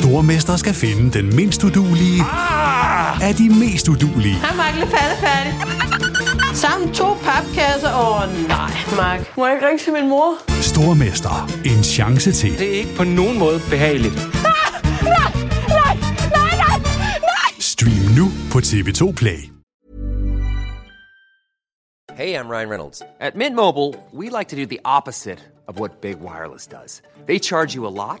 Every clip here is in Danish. Stormester skal finde den mindst uduelige af de mest uduelige. Hej Mark, lidt færdig. Sammen 2 papkasser. Nej, Mark. Må jeg ikke ringe til min mor? Stormester. En chance til. Det er ikke på nogen måde behageligt. Nej! Stream nu på TV2 Play. Hey, I'm Ryan Reynolds. At Mint Mobile, we like to do the opposite of what Big Wireless does. They charge you a lot,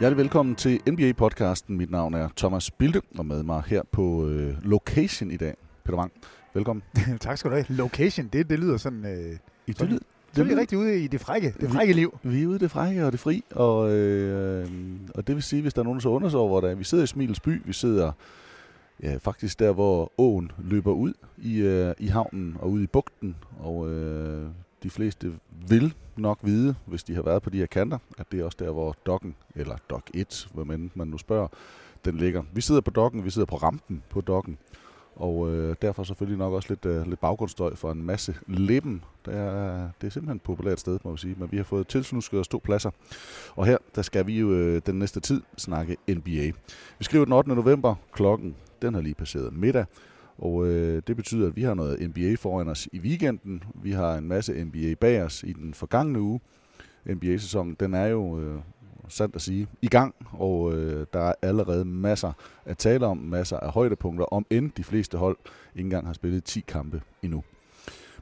Hjertelig velkommen til NBA-podcasten. Mit navn er Thomas Bilde, og med mig her på location i dag, Peter Wang. Velkommen. Tak skal du have. Location, det lyder sådan... Det er rigtig ude i det frække liv. Vi er ude i det frække og det fri, og det vil sige, hvis der er nogen, der så undersøger, hvor der er. Vi sidder i Smilets by, vi sidder faktisk der, hvor åen løber ud i havnen og ude i bugten, og... De fleste vil nok vide, hvis de har været på de her kanter, at det er også der, hvor Dokken, eller Dok 1, hvad man nu spørger, den ligger. Vi sidder på Dokken, vi sidder på rampen på Dokken, og derfor selvfølgelig nok også lidt baggrundsstøj for en masse læben. Det er simpelthen et populært sted, må vi sige, men vi har fået tilsnusket og 2 pladser. Og her, der skal vi jo den næste tid snakke NBA. Vi skriver den 8. november, klokken, den har lige passeret middag. Og det betyder, at vi har noget NBA foran os i weekenden. Vi har en masse NBA bag os i den forgangne uge. NBA-sæsonen, den er jo, sandt at sige, i gang. Og der er allerede masser at tale om, masser af højdepunkter, om end de fleste hold ikke engang har spillet 10 kampe endnu.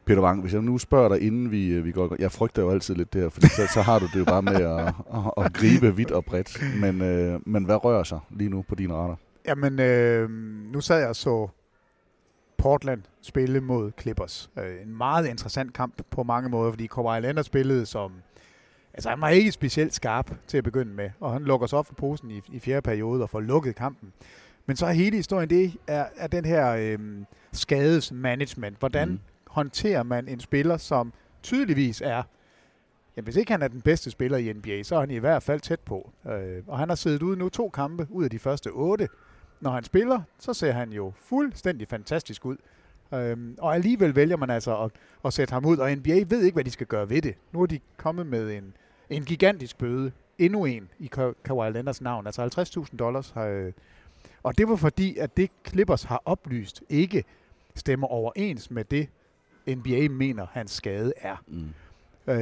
Peter Wang, hvis jeg nu spørger dig, inden vi går... Jeg frygter jo altid lidt det her, for så har du det jo bare med at gribe vidt og bredt. Men hvad rører sig lige nu på dine radar? Jamen, nu sad jeg så... Portland spille mod Clippers. En meget interessant kamp på mange måder, fordi Kawhi Leonard spillede som... Altså, han var ikke specielt skarp til at begynde med, og han lukker sig op for posen i fjerde periode og får lukket kampen. Men så er hele historien, det er den her skadesmanagement. Hvordan håndterer man en spiller, som tydeligvis er... Jamen, hvis ikke han er den bedste spiller i NBA, så er han i hvert fald tæt på. Og han har siddet ude nu 2 kampe ud af de første 8. Når han spiller, så ser han jo fuldstændig fantastisk ud. Og alligevel vælger man altså at sætte ham ud, og NBA ved ikke, hvad de skal gøre ved det. Nu er de kommet med en gigantisk bøde, endnu en i Kawhi Leonards navn, altså $50,000. Og det var fordi, at det Clippers har oplyst ikke stemmer overens med det, NBA mener, hans skade er.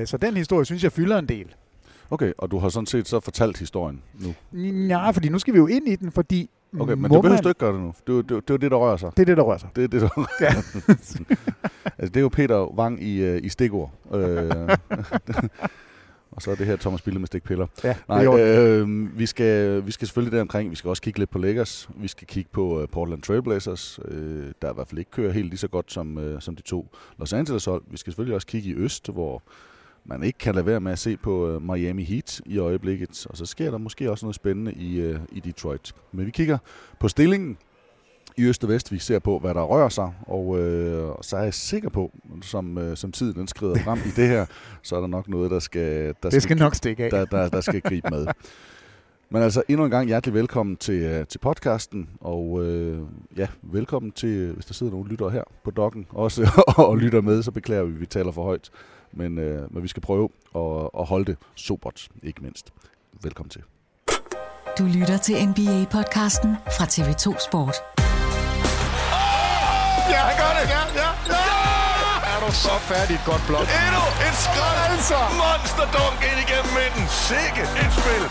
Så den historie, synes jeg, fylder en del. Okay, og du har sådan set så fortalt historien nu? Nej, fordi nu skal vi jo ind i den, fordi... Okay, men det behøver du ikke gøre det nu. Det er det, der rører sig. Det er det, der rører sig. Det er det, der rører sig. Ja. Altså, det er jo Peter Wang i stikord. Og så er det her Thomas Bille med stikpiller. Ja, nej, vi skal selvfølgelig deromkring. Vi skal også kigge lidt på Lakers. Vi skal kigge på Portland Trailblazers, der i hvert fald ikke kører helt lige så godt som de 2 Los Angeles-hold. Vi skal selvfølgelig også kigge i øst, hvor... man ikke kan lade være med at se på Miami Heat i øjeblikket, og så sker der måske også noget spændende i Detroit. Men vi kigger på stillingen i øst og vest, vi ser på, hvad der rører sig, og så er jeg sikker på, som tiden den skrider frem i det her, så er der nok noget, der skal nok stikke af. Der skal gribe med. Men altså endnu en gang hjertelig velkommen til podcasten, og velkommen til, hvis der sidder nogle lyttere her på Dokken også, og lytter med, så beklager vi taler for højt, men vi skal prøve at holde det sobert, ikke mindst. Velkommen til. Du lytter til NBA-podcasten fra TV2 Sport. Ja, han gør det! Ja! Er du så færdig et godt blok? Endnu et skræt, altså! Monsterdunk ind igennem midten. Sikke et spil!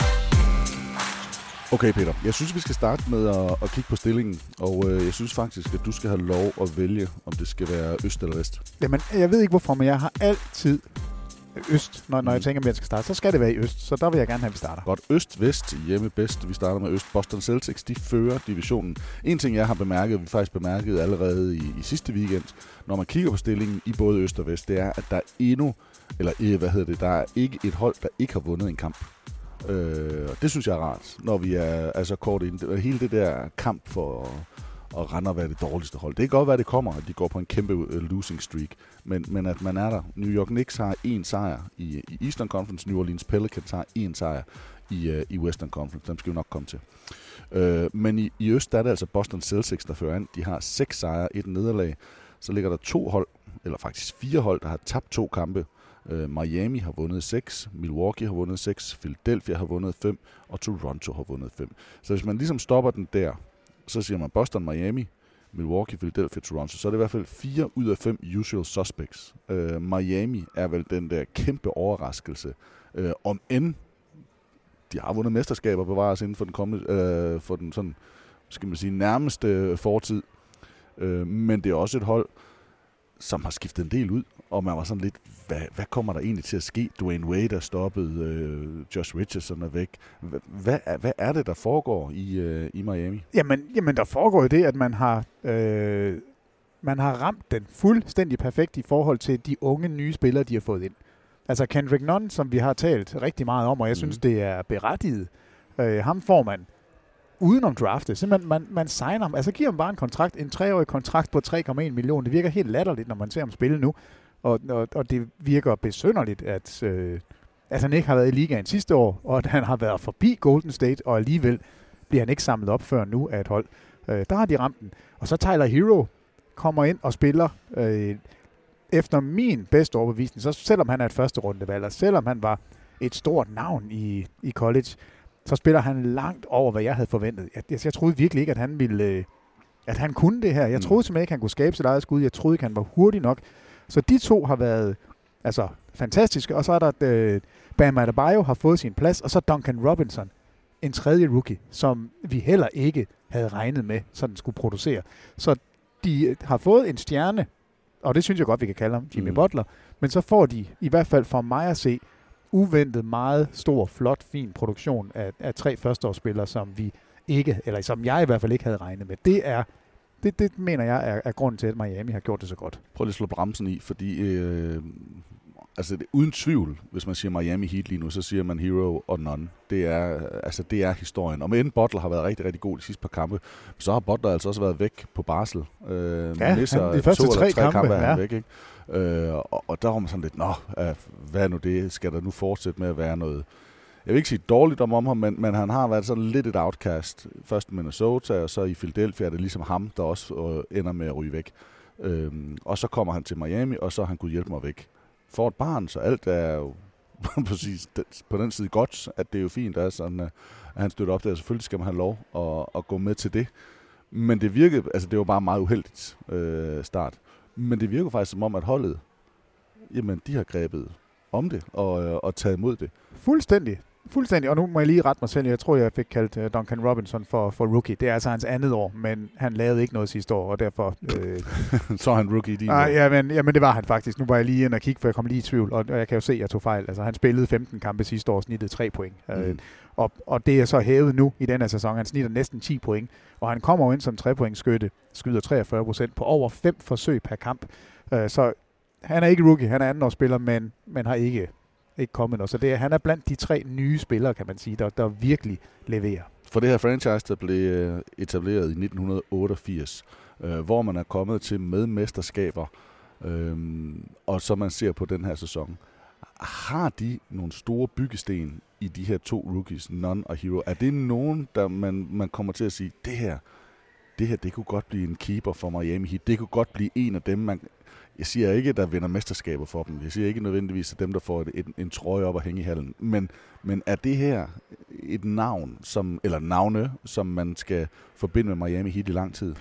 Okay, Peter. Jeg synes, vi skal starte med at kigge på stillingen. Og jeg synes faktisk, at du skal have lov at vælge, om det skal være øst eller vest. Jamen, jeg ved ikke hvorfor, men jeg har altid øst. Når jeg tænker, at jeg skal starte, så skal det være i øst. Så der vil jeg gerne have, at vi starter. Godt. Øst-vest. Hjemme bedst. Vi starter med øst. Boston Celtics, de fører divisionen. En ting, jeg har bemærket, vi faktisk bemærkede allerede i sidste weekend, når man kigger på stillingen i både øst og vest, det er, at der er der er ikke et hold, der ikke har vundet en kamp. Det synes jeg er rart, når vi er altså kort ind. Hele det der kamp for at rende og være det dårligste hold. Det kan godt være, det kommer, at de går på en kæmpe losing streak, men at man er der. New York Knicks har én sejr i Eastern Conference, New Orleans Pelicans har én sejr i Western Conference. Dem skal vi nok komme til. Men i øst er det altså Boston Celtics, der fører an. De har 6 sejre, 1 nederlag. Så ligger der 2 hold, eller faktisk 4 hold, der har tabt 2 kampe. Miami har vundet 6, Milwaukee har vundet 6, Philadelphia har vundet 5, og Toronto har vundet 5. Så hvis man ligesom stopper den der, så siger man Boston, Miami, Milwaukee, Philadelphia, Toronto, så er det i hvert fald 4 ud af 5 usual suspects. Miami er vel den der kæmpe overraskelse, om end de har vundet mesterskaber, bevares inden for den kommende, for den sådan, skal man sige, nærmeste fortid. Men det er også et hold, som har skiftet en del ud, og man var sådan lidt, hvad kommer der egentlig til at ske? Dwayne Wade er stoppet, Josh Richardson er væk. Hvad er det, der foregår i Miami? Jamen, der foregår jo det, at man har ramt den fuldstændig perfekt i forhold til de unge, nye spillere, de har fået ind. Altså Kendrick Nunn, som vi har talt rigtig meget om, og jeg synes, det er berettiget. Ham får man udenom draftet. Simpelthen, man signer ham, altså giver ham bare en kontrakt, en 3-årig kontrakt på 3,1 millioner. Det virker helt latterligt, når man ser ham spille nu. Og det virker besynderligt, at han ikke har været i ligaen sidste år, og at han har været forbi Golden State, og alligevel bliver han ikke samlet op før nu af et hold. Der har de ramt den. Og så Tyler Hero kommer ind og spiller efter min bedste overbevisning, så selvom han er et første rundevalg, og selvom han var et stort navn i college, så spiller han langt over, hvad jeg havde forventet. Jeg troede virkelig ikke, at han kunne det her. Jeg troede simpelthen ikke, han kunne skabe sit eget skud. Jeg troede ikke, han var hurtig nok. Så de to har været altså fantastiske. Og så er der, Bam Adebayo har fået sin plads. Og så Duncan Robinson, en tredje rookie, som vi heller ikke havde regnet med, så den skulle producere. Så de har fået en stjerne, og det synes jeg godt, vi kan kalde ham, Jimmy Butler. Men så får de, i hvert fald for mig at se, uventet meget stor, flot, fin produktion af 3 førsteårsspillere, som jeg i hvert fald ikke havde regnet med. Det mener jeg er grunden til, at Miami har gjort det så godt. Prøv lige at slå bremsen i, fordi det er uden tvivl, hvis man siger Miami Heat lige nu, så siger man Hero og Nunn. Det er historien. Og med inden Butler har været rigtig, rigtig god de sidste par kampe, så har Butler altså også været væk på barsel. De første 3 kampe er han væk, ikke? Og der var man sådan lidt, hvad er nu det? Skal der nu fortsætte med at være noget? Jeg vil ikke sige dårligt om ham, men han har været sådan lidt et outcast. Først i Minnesota, og så i Philadelphia er det ligesom ham, der også ender med at ryge væk. Og så kommer han til Miami, og så han kunne hjælpe mig væk. For et barn, så alt er jo præcis på den side godt, at det er jo fint, at han støtter op der. Selvfølgelig skal man have lov at gå med til det. Men det virkede, det var bare meget uheldigt start. Men det virker faktisk som om, at holdet, de har grebet om det og taget imod det. Fuldstændig. Og nu må jeg lige rette mig selv. Jeg tror, jeg fik kaldt Duncan Robinson for rookie. Det er altså hans andet år, men han lavede ikke noget sidste år, og derfor... Så han rookie i din år? Men det var han faktisk. Nu var jeg lige ind og kigge, for jeg kom lige i tvivl, og jeg kan jo se, at jeg tog fejl. Altså, han spillede 15 kampe sidste år og snittede 3 point. Og det er så hævet nu i den her sæson. Han snitter næsten 10 point, og han kommer ind som 3-point-skytte, skyder 43% på over 5 forsøg per kamp. Så han er ikke rookie, han er andenårsspiller, men har ikke kommet. Så han er blandt de 3 nye spillere, kan man sige, der virkelig leverer. for det her franchise, der blev etableret i 1988, hvor man er kommet til med mesterskaber, og så man ser på den her sæson. Har de nogle store byggesten i de her to rookies, Nunn og Hero? Er det nogen, der man kommer til at sige, det her, det kunne godt blive en keeper for Miami Heat. Det kunne godt blive en af dem, jeg siger ikke, der vinder mesterskaber for dem. Jeg siger ikke nødvendigvis, at dem, der får en trøje op og hænge i hallen. Men er det her et navn, eller navne, som man skal forbinde med Miami Heat i lang tid?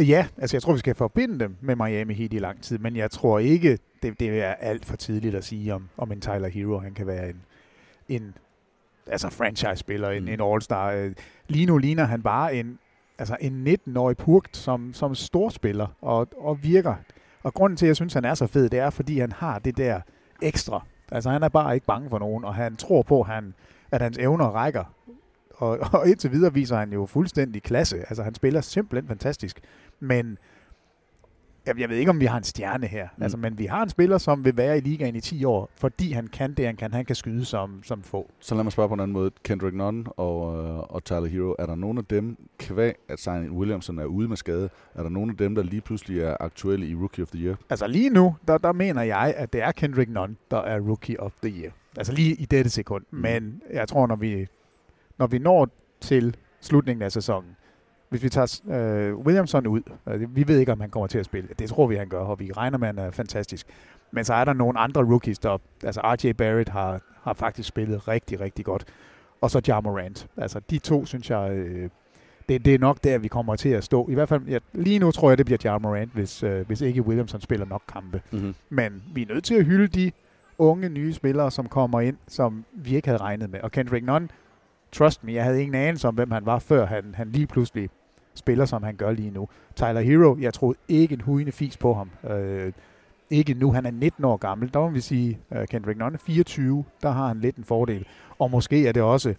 Ja, altså jeg tror, vi skal forbinde dem med Miami Heat i lang tid, men jeg tror ikke, det er alt for tidligt at sige, om en Tyler Hero, han kan være en altså franchise-spiller, en all-star. Lige nu ligner han bare en 19-årig purgt som storspiller og virker. Og grunden til, at jeg synes, han er så fed, det er, fordi han har det der ekstra. Altså han er bare ikke bange for nogen, og han tror på, at hans evner rækker. Og indtil videre viser han jo fuldstændig klasse. Altså han spiller simpelthen fantastisk. Men jeg ved ikke, om vi har en stjerne her. Altså, men vi har en spiller, som vil være i ligaen i 10 år, fordi han kan det, han kan. Han kan skyde som få. Så lad mig spørge på en anden måde. Kendrick Nunn og Tyler Hero, er der nogen af dem, kvæg at Zion Williamson er ude med skade, er der nogen af dem, der lige pludselig er aktuelle i Rookie of the Year? Altså lige nu, der mener jeg, at det er Kendrick Nunn, der er Rookie of the Year. Altså lige i dette sekund. Men jeg tror, når vi når til slutningen af sæsonen, hvis vi tager Williamson ud, vi ved ikke, om han kommer til at spille. Det tror vi, han gør, og vi regner med, at han er fantastisk. Men så er der nogle andre rookies, altså RJ Barrett har faktisk spillet rigtig, rigtig godt. Og så Ja Morant. Altså de to, synes jeg, det er nok der, vi kommer til at stå. I hvert fald, lige nu tror jeg, det bliver Ja Morant, hvis ikke Williamson spiller nok kampe. Mm-hmm. Men vi er nødt til at hylde de unge, nye spillere, som kommer ind, som vi ikke havde regnet med. Og Kendrick Nunn, trust me, jeg havde ingen anelse om, hvem han var, før han lige pludselig spiller, som han gør lige nu. Tyler Hero, jeg troede ikke en hujende fis på ham. Ikke nu, han er 19 år gammel. Der må vi sige, Kendrick Nunn er 24, der har han lidt en fordel. Og måske er det også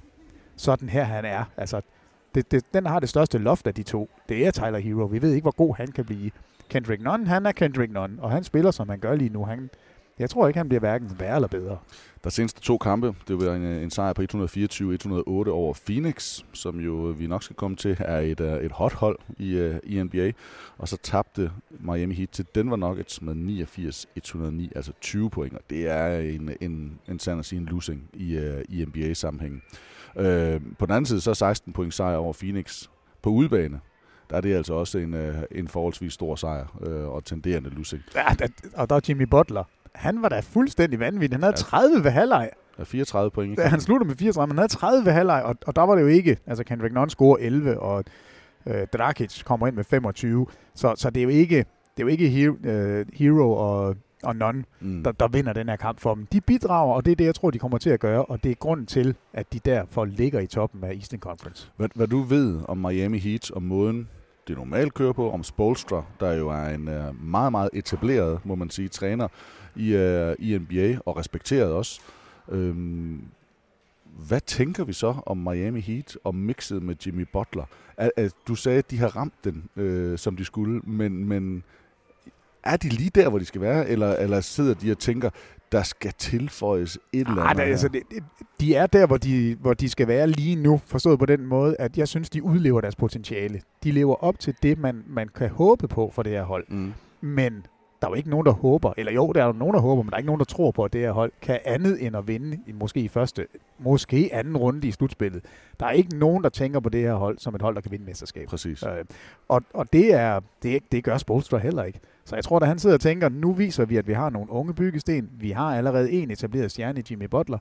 sådan her, han er. Altså, den har det største loft af de to. Det er Tyler Hero. Vi ved ikke, hvor god han kan blive. Kendrick Nunn, han er Kendrick Nunn, og han spiller, som han gør lige nu. Jeg tror ikke, han bliver hverken værre eller bedre. Der seneste to kampe, det var en sejr på 124-108 over Phoenix, som jo vi nok skal komme til, er et hot hold i NBA. Og så tabte Miami Heat til Denver Nuggets med 89-109, altså 20 point. Det er en sand at sige en losing i NBA-sammenhængen. På den anden side, så 16 point sejr over Phoenix på udebane. Der er det altså også en forholdsvis stor sejr og tenderende losing. Ja, og der er Jimmy Butler. Han var da fuldstændig vanvittig. Han havde 30 ved halvleg. 34 point. Ja, han sluttede med 34, men han havde 30 ved halvleg, og der var det jo ikke. Altså Kendrick Nunn scorede 11, og Dragic kommer ind med 25. Så det er jo ikke, Hero og Nunn, der vinder den her kamp for dem. De bidrager, og det er det, jeg tror, de kommer til at gøre, og det er grunden til, at de derfor ligger i toppen af Eastern Conference. Hvad du ved om Miami Heat og måden, det normalt kører på, om Spoelstra, der jo er en meget, meget etableret, må man sige, træner i NBA, og respekteret også. Hvad tænker vi så om Miami Heat og mixet med Jimmy Butler? Du sagde, at de har ramt den, som de skulle, men er de lige der, hvor de skal være, eller sidder de og tænker, der skal tilføjes et eller andet? Altså, de er der, hvor de skal være lige nu, forstået på den måde, at jeg synes, de udlever deres potentiale. De lever op til det, man kan håbe på for det her hold. Men der er jo ikke nogen, der håber, eller jo, der er nogen, der håber, men der er ikke nogen, der tror på, at det her hold kan andet end at vinde i måske første, måske anden runde i slutspillet. Der er ikke nogen, der tænker på det her hold som et hold, der kan vinde mesterskabet. Præcis. Og det gør Spoelstra heller ikke. Så jeg tror, at han sidder og tænker, nu viser vi, at vi har nogle unge byggesten. Vi har allerede en etableret stjerne i Jimmy Butler.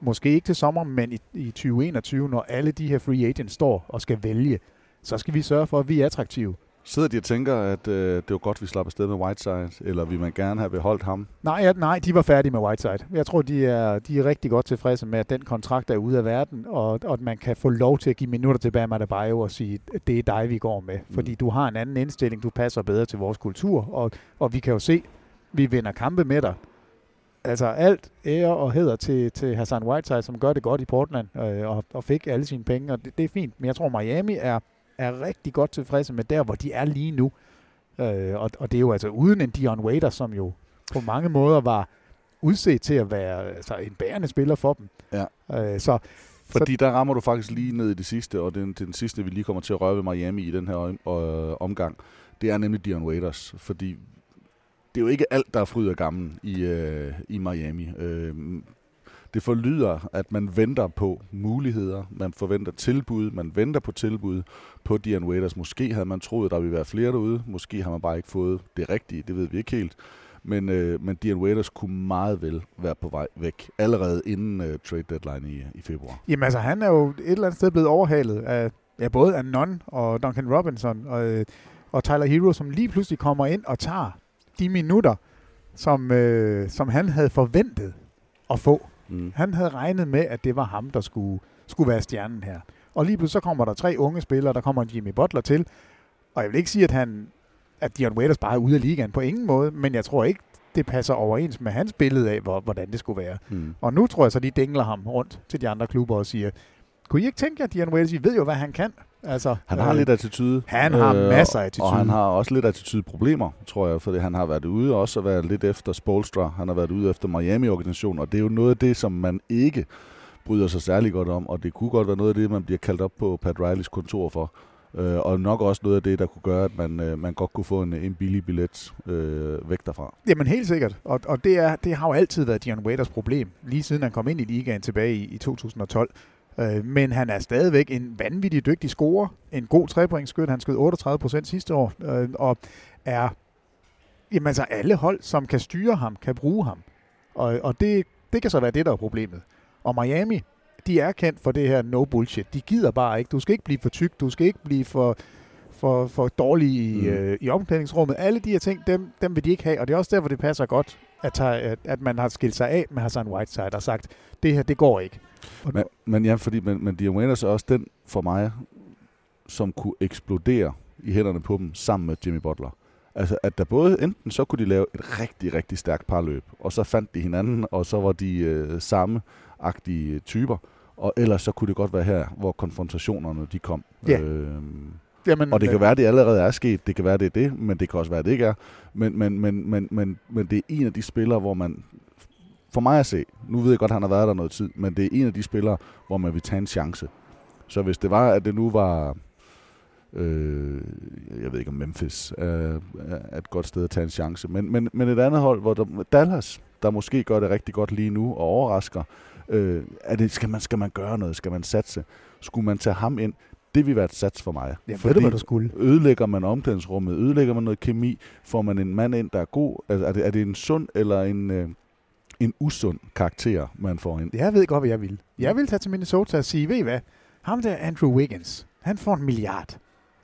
Måske ikke til sommer, men i 2021, når alle de her free agents står og skal vælge, så skal vi sørge for, at vi er attraktive. Sidder de og tænker, at det var godt, vi slap afsted med Whiteside, eller vil man gerne have beholdt ham? Nej, de var færdige med Whiteside. Jeg tror, de er rigtig godt tilfredse med, at den kontrakt er ude af verden, og at man kan få lov til at give minutter til Bam Adebayo og sige, at det er dig, vi går med. Fordi du har en anden indstilling, du passer bedre til vores kultur, og vi kan jo se, vi vinder kampe med dig. Altså alt ære og hæder til Hassan Whiteside, som gør det godt i Portland, og fik alle sine penge, og det er fint. Men jeg tror, Miami er rigtig godt tilfredse med der, hvor de er lige nu. Og det er jo altså uden en Dion Waiters, som jo på mange måder var udset til at være altså en bærende spiller for dem. Ja. Så Fordi der rammer du faktisk lige ned i det sidste, og den sidste, vi lige kommer til at røre ved Miami i den her omgang, det er nemlig Dion Waiters, fordi det er jo ikke alt, der er fryd og gammen i Miami. Det forlyder, at man venter på muligheder, man forventer tilbud, man venter på tilbud på Dion Waiters. Måske havde man troet, der ville være flere derude, måske har man bare ikke fået det rigtige, det ved vi ikke helt. Men Dion Waiters kunne meget vel være på vej væk, allerede inden trade deadline i februar. Jamen altså, han er jo et eller andet sted blevet overhalet af både af Nunn og Duncan Robinson og Tyler Hero, som lige pludselig kommer ind og tager de minutter, som han havde forventet at få. Mm. Han havde regnet med, at det var ham, der skulle være stjernen her. Og lige pludselig så kommer der tre unge spillere, der kommer Jimmy Butler til, og jeg vil ikke sige, at Dion Waiters bare er ude af ligaen på ingen måde, men jeg tror ikke, det passer overens med hans billede af, hvordan det skulle være. Mm. Og nu tror jeg så, de dingler ham rundt til de andre klubber og siger, kunne I ikke tænke jer, Dion Waiters, I ved jo, hvad han kan? Altså, han har lidt attitude. Han har masser af attitude. Og han har også lidt attitude-problemer, tror jeg, fordi han har været ude også og været lidt efter Spoelstra. Han har været ude efter Miami-organisationen, og det er jo noget af det, som man ikke bryder sig særlig godt om, og det kunne godt være noget af det, man bliver kaldt op på Pat Rileys kontor for. Og nok også noget af det, der kunne gøre, at man godt kunne få en billig billet væk derfra. Jamen helt sikkert. Og det har jo altid været Dion Waiters problem, lige siden han kom ind i ligaen tilbage i 2012. Men han er stadigvæk en vanvittig dygtig scorer, en god trepointsskytte. Han skød 38% sidste år, og er altså alle hold, som kan styre ham, kan bruge ham. Og det kan så være det, der er problemet. Og Miami, de er kendt for det her no bullshit. De gider bare ikke. Du skal ikke blive for tyk. Du skal ikke blive for dårlig i omklædningsrummet. Alle de her ting, dem vil de ikke have. Og det er også derfor, det passer godt, at man har skilt sig af med Hassan Whiteside og sagt, det her, det går ikke. Men Dion Waiters er også den for mig, som kunne eksplodere i hænderne på dem sammen med Jimmy Butler. Altså, at der både enten så kunne de lave et rigtig, rigtig stærkt parløb, og så fandt de hinanden, og så var de samme-agtige typer, og ellers så kunne det godt være her, hvor konfrontationerne de kom. Yeah. Jamen, og det kan være, det allerede er sket, det kan være, det er det, men det kan også være, det ikke er. Men det er en af de spillere, hvor man, for mig at se, nu ved jeg godt, han har været der noget tid, men det er en af de spillere, hvor man vil tage en chance. Så hvis det var, at det nu var... jeg ved ikke om Memphis er et godt sted at tage en chance, men et andet hold, hvor Dallas, der måske gør det rigtig godt lige nu og overrasker, skal man gøre noget, skal man satse, skulle man tage ham ind, det vil være et sats for mig. Jamen, fordi det skulle. Ødelægger man omklædningsrummet, ødelægger man noget kemi, får man en mand ind, der er god, altså, er det en sund eller en usund karakter, man får ind? Jeg ved godt, hvad jeg vil. Jeg vil tage til Minnesota og sige, ved I hvad, ham der Andrew Wiggins, han får 1 milliard.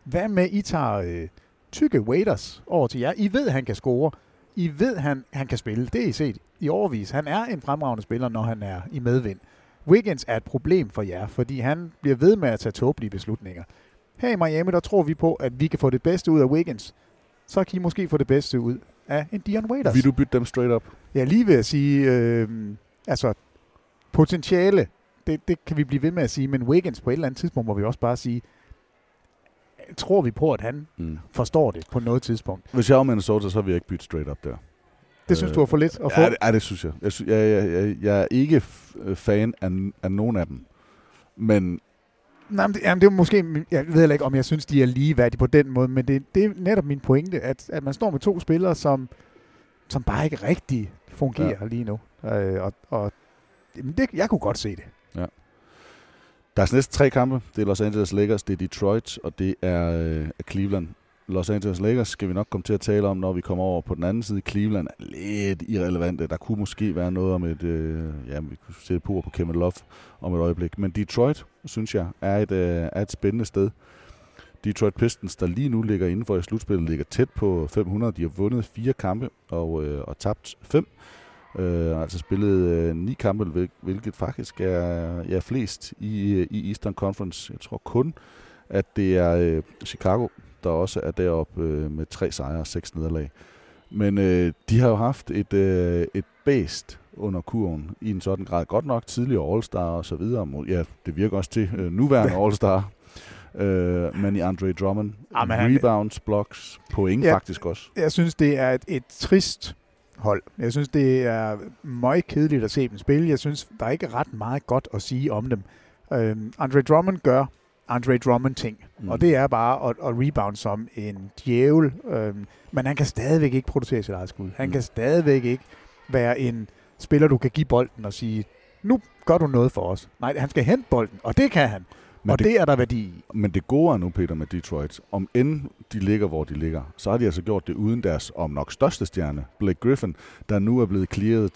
Hvad med, I tager tykke Waiters over til jer? I ved, han kan score. I ved, han kan spille. Det er I set i årevis. Han er en fremragende spiller, når han er i medvind. Wiggins er et problem for jer, fordi han bliver ved med at tage tåbelige beslutninger. Her i Miami, der tror vi på, at vi kan få det bedste ud af Wiggins. Så kan I måske få det bedste ud af en Dion Waiters. Vil du bytte dem straight up? Ja, lige ved at sige, potentiale. Det kan vi blive ved med at sige, men Wiggins på et eller andet tidspunkt må vi også bare sige, tror vi på, at han forstår det på noget tidspunkt. Hvis jeg er om Minnesota, så vil jeg ikke bytte straight up der. Det synes du er for lidt at få? Ja, det synes jeg. Jeg er ikke fan af nogen af dem, men... Nej, men det er måske... Jeg ved heller ikke, om jeg synes, de er ligeværdige på den måde, men det er netop min pointe, at man står med to spillere, som bare ikke rigtig fungerer lige nu. Jeg kunne godt se det. Ja. Der er næste 3 kampe. Det er Los Angeles Lakers, det er Detroit, og det er Cleveland. Los Angeles Lakers skal vi nok komme til at tale om, når vi kommer over på den anden side. Cleveland er lidt irrelevante. Der kunne måske være noget om et... vi kunne sætte på Kevin Love om et øjeblik. Men Detroit, synes jeg, er et spændende sted. Detroit Pistons, der lige nu ligger indenfor i slutspillet, ligger tæt på 500. De har vundet 4 kampe og tabt 5. Altså spillet 9 kampe, hvilket faktisk er flest i Eastern Conference. Jeg tror kun, at det er Chicago, der også er deroppe med 3 sejre og 6 nederlag. Men de har jo haft et bæst under kurven i en sådan grad. Godt nok tidligere All-Star og så videre. Ja, det virker også til nuværende All-Star. Men i Andre Drummond, rebounds, blocks, point faktisk også. Jeg synes, det er et trist hold. Jeg synes, det er meget kedeligt at se dem spille. Jeg synes, der er ikke ret meget godt at sige om dem. Andre Drummond gør Andre Drummond ting, og det er bare at rebound som en djævel, men han kan stadigvæk ikke producere sit eget skud. Han kan stadigvæk ikke være en spiller, du kan give bolden og sige, nu gør du noget for os. Nej, han skal hente bolden, og det kan han. Men og det er der værdi i. Men det gode er nu, Peter, med Detroit, om end de ligger, hvor de ligger, så har de altså gjort det uden deres, om nok største stjerne, Blake Griffin, der nu er blevet clearet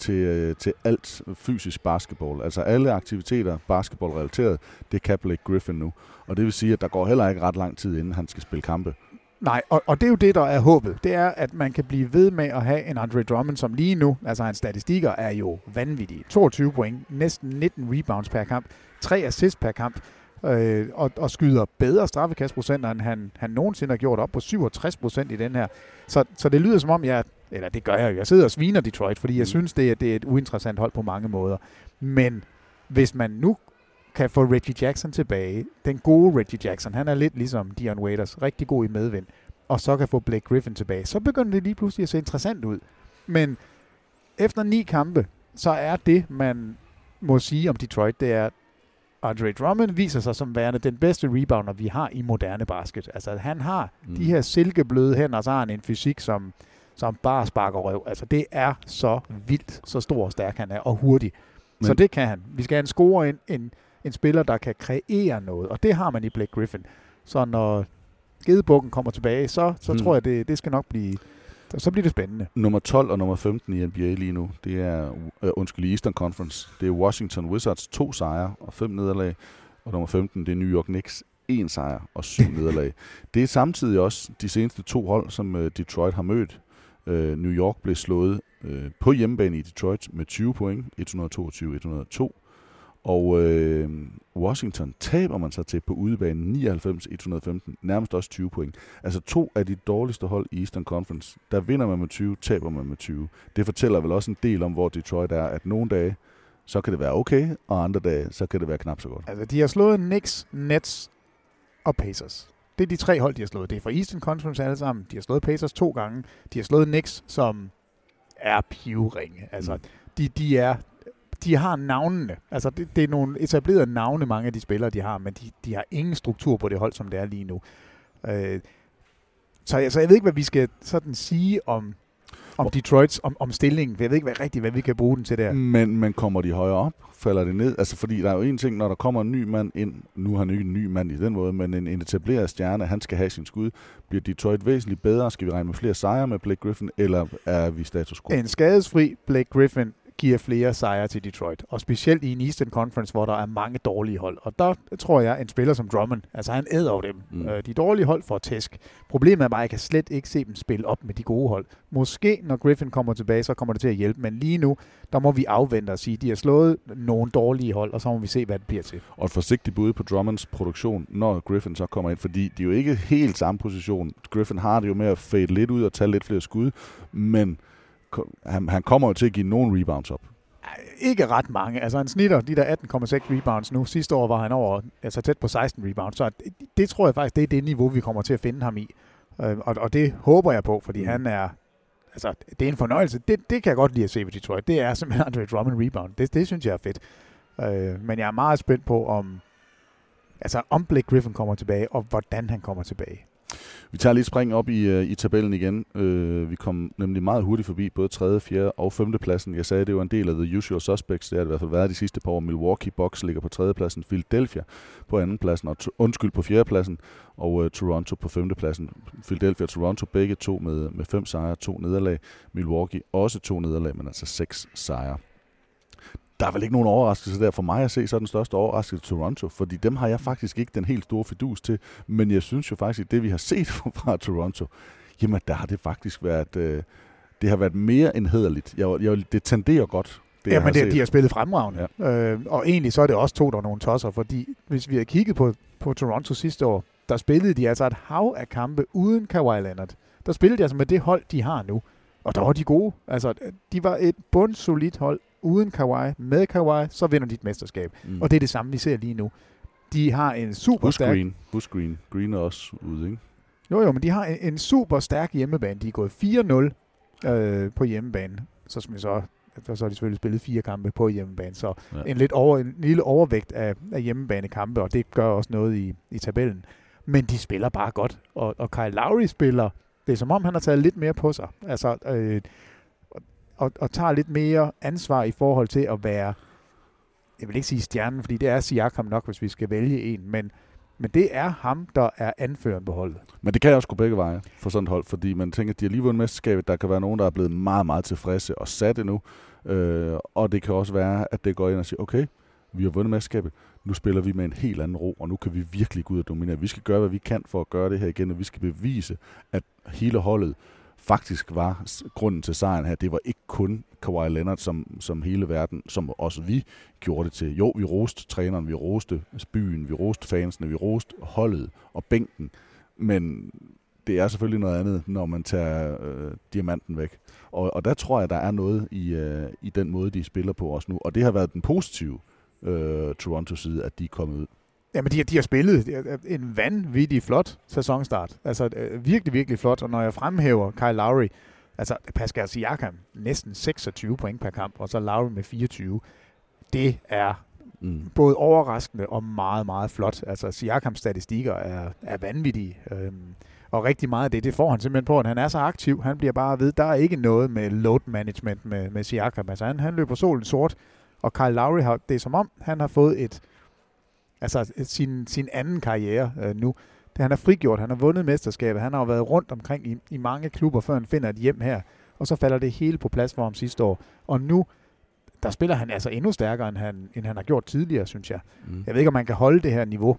til alt fysisk basketball. Altså alle aktiviteter, basketball-relateret, det kan Blake Griffin nu. Og det vil sige, at der går heller ikke ret lang tid, inden han skal spille kampe. Nej, og det er jo det, der er håbet. Det er, at man kan blive ved med at have en Andre Drummond, som lige nu, altså hans statistikker er jo vanvittige. 22 point, næsten 19 rebounds per kamp, 3 assists per kamp, og skyder bedre straffekastprocenter, end han nogensinde har gjort, op på 67% i den her. Så det lyder som om, det gør jeg jo. Jeg sidder og sviner Detroit, fordi jeg synes, det er et uinteressant hold på mange måder. Men hvis man nu kan få Reggie Jackson tilbage, den gode Reggie Jackson, han er lidt ligesom Dion Waiters, rigtig god i medvind, og så kan få Blake Griffin tilbage, så begynder det lige pludselig at se interessant ud. Men efter 9 kampe, så er det, man må sige om Detroit, det er, Andre Drummond viser sig som værende den bedste rebounder, vi har i moderne basket. Altså, han har de her silkebløde hænder, så har han en fysik, som bare sparker røv. Altså, det er så vildt, så stor og stærk han er, og hurtig. Men. Så det kan han. Vi skal have en scorer, en spiller, der kan kreere noget, og det har man i Blake Griffin. Så når gedebukken kommer tilbage, så tror jeg, det skal nok blive... Så bliver det spændende. Nummer 12 og nummer 15 i NBA lige nu, det er i Eastern Conference. Det er Washington Wizards 2 sejre og 5 nederlag. Og nummer 15, det er New York Knicks 1 sejr og 7 nederlag. Det er samtidig også de seneste 2 hold, som Detroit har mødt. New York blev slået på hjemmebane i Detroit med 20 point, 122-102. Og Washington taber man sig til på udebane 99-115, nærmest også 20 point. Altså 2 af de dårligste hold i Eastern Conference, der vinder man med 20, taber man med 20. Det fortæller vel også en del om, hvor Detroit er, at nogle dage, så kan det være okay, og andre dage, så kan det være knap så godt. Altså de har slået Knicks, Nets og Pacers. Det er de 3 hold, de har slået. Det er fra Eastern Conference alle sammen. De har slået Pacers 2 gange. De har slået Knicks, som er pivringe. Altså de er... De har navnene. Altså, det er nogle etablerede navne, mange af de spillere, de har, men de har ingen struktur på det hold, som det er lige nu. Så jeg ved ikke, hvad vi skal sådan sige om Detroits, om stillingen. Jeg ved ikke hvad vi kan bruge den til der. Men kommer de højere op? Falder det ned? Altså, fordi der er jo en ting, når der kommer en ny mand ind, nu har han ikke en ny mand i den måde, men en etableret stjerne, han skal have sin skud. Bliver Detroit væsentligt bedre? Skal vi regne med flere sejre med Blake Griffin, eller er vi status quo? En skadesfri Blake Griffin giver flere sejre til Detroit, og specielt i en Eastern Conference, hvor der er mange dårlige hold. Og der tror jeg, en spiller som Drummond, altså han æder dem. De dårlige hold får tæsk. Problemet er bare, at jeg kan slet ikke se dem spille op med de gode hold. Måske, når Griffin kommer tilbage, så kommer det til at hjælpe, men lige nu, der må vi afvente og sige, de har slået nogle dårlige hold, og så må vi se, hvad det bliver til. Og et forsigtigt bud på Drummonds produktion, når Griffin så kommer ind, fordi de er jo ikke helt samme position. Griffin har det jo med at fade lidt ud og tage lidt flere skud, men han kommer jo til at give nogle rebounds op. Ikke ret mange. Altså han snitter de der 18,6 rebounds nu. Sidste år var han over, altså tæt på 16 rebounds. Så det tror jeg faktisk, det er det niveau, vi kommer til at finde ham i. Og det håber jeg på, fordi han er... Altså, det er en fornøjelse. Det kan jeg godt lide at se ved Detroit. Det er simpelthen Andre Drummond rebound. Det synes jeg er fedt. Men jeg er meget spændt på, om Blake Griffin kommer tilbage, og hvordan han kommer tilbage. Vi tager lige spring op i tabellen igen. Vi kom nemlig meget hurtigt forbi både 3., 4. og 5. pladsen. Jeg sagde, det var en del af the usual suspects. Det har det i hvert fald været de sidste par år. Milwaukee Bucks ligger på 3. pladsen, Philadelphia på 2. pladsen, og på 4. pladsen, og Toronto på 5. pladsen. Philadelphia og Toronto begge to med 5 sejre, 2 nederlag. Milwaukee også 2 nederlag, men altså 6 sejre. Der er vel ikke nogen overraskelse der. For mig at se, så er den største overraskelse Toronto, fordi dem har jeg faktisk ikke den helt store fidus til. Men jeg synes jo faktisk, at det vi har set fra Toronto, jamen der har det faktisk været, det har været mere end hederligt. Det tenderer godt. De har spillet fremragende. Ja. Og egentlig så er det også 2, der er nogle tosser, fordi hvis vi har kigget på Toronto sidste år, der spillede de altså et hav af kampe uden Kawhi Leonard. Der spillede de altså med det hold, de har nu. Og der var de gode. Altså, de var et bundsolidt hold. Uden Kawhi, med Kawhi, så vinder de et mesterskab. Og det er det samme, vi ser lige nu. De har en super stærk... Green. Green er også ude, ikke? Jo, men de har en super stærk hjemmebane. De er gået 4-0 på hjemmebane. Så som vi så og så har de selvfølgelig spillet 4 kampe på hjemmebane, så en lille overvægt af hjemmebanekampe, og det gør også noget i tabellen. Men de spiller bare godt, og Kyle Lowry spiller, det er som om han har taget lidt mere på sig, altså, og tager lidt mere ansvar i forhold til at være, jeg vil ikke sige stjernen, fordi det er Siakam nok, hvis vi skal vælge en, men det er ham, der er anføreren på holdet. Men det kan også gå begge veje for sådan et hold, fordi man tænker, at de har lige vundet mesterskabet, der kan være nogen, der er blevet meget, meget tilfredse og sat endnu, og det kan også være, at det går ind og siger, okay, vi har vundet mesterskabet, nu spiller vi med en helt anden ro, og nu kan vi virkelig gå ud og dominere. Vi skal gøre, hvad vi kan for at gøre det her igen, og vi skal bevise, at hele holdet faktisk var grunden til sejren her. Det var ikke kun Kawhi Leonard, som hele verden, som også vi gjorde det til. Jo, vi roste træneren, vi roste byen, vi roste fansene, vi roste holdet og bænken, men det er selvfølgelig noget andet, når man tager diamanten væk. Og der tror jeg, der er noget i den måde, de spiller på os nu, og det har været den positive Toronto-side, at de er kommet ud. Jamen, de har spillet en vanvittig flot sæsonstart. Altså, virkelig, virkelig flot. Og når jeg fremhæver Kyle Lowry, altså Pascal Siakam, næsten 26 point per kamp, og så Lowry med 24. Det er både overraskende og meget, meget flot. Altså, Siakams statistikker er vanvittige. Og rigtig meget af det får han simpelthen på, at han er så aktiv. Han bliver bare ved, der er ikke noget med load management med Siakam. Altså, han løber solen sort, og Kyle Lowry har, det er som om, han har fået sin anden karriere nu. Det, han har frigjort, han har vundet mesterskabet, han har jo været rundt omkring i mange klubber, før han finder et hjem her, og så falder det hele på plads for ham sidste år. Og nu, der spiller han altså endnu stærkere, end han har gjort tidligere, synes jeg. Mm. Jeg ved ikke, om man kan holde det her niveau,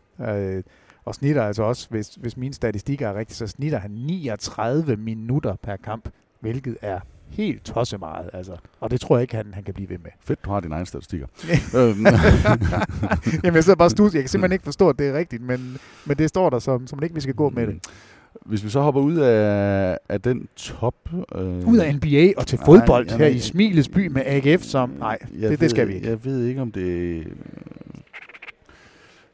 og snitter altså også, hvis mine statistikker er rigtige, så snitter han 39 minutter per kamp, hvilket er helt tosse meget, altså. Og det tror jeg ikke, han kan blive ved med. Fedt, du har dine egne statistikker. Jamen, jeg sidder bare og studser. Jeg kan simpelthen ikke forstå, at det er rigtigt, men det står der, som ikke vi skal gå med det. Hvis vi så hopper ud af den top... Ud af NBA og til fodbold her i Smilets by med AGF, som... Nej, det skal vi ikke. Jeg ved ikke, om det...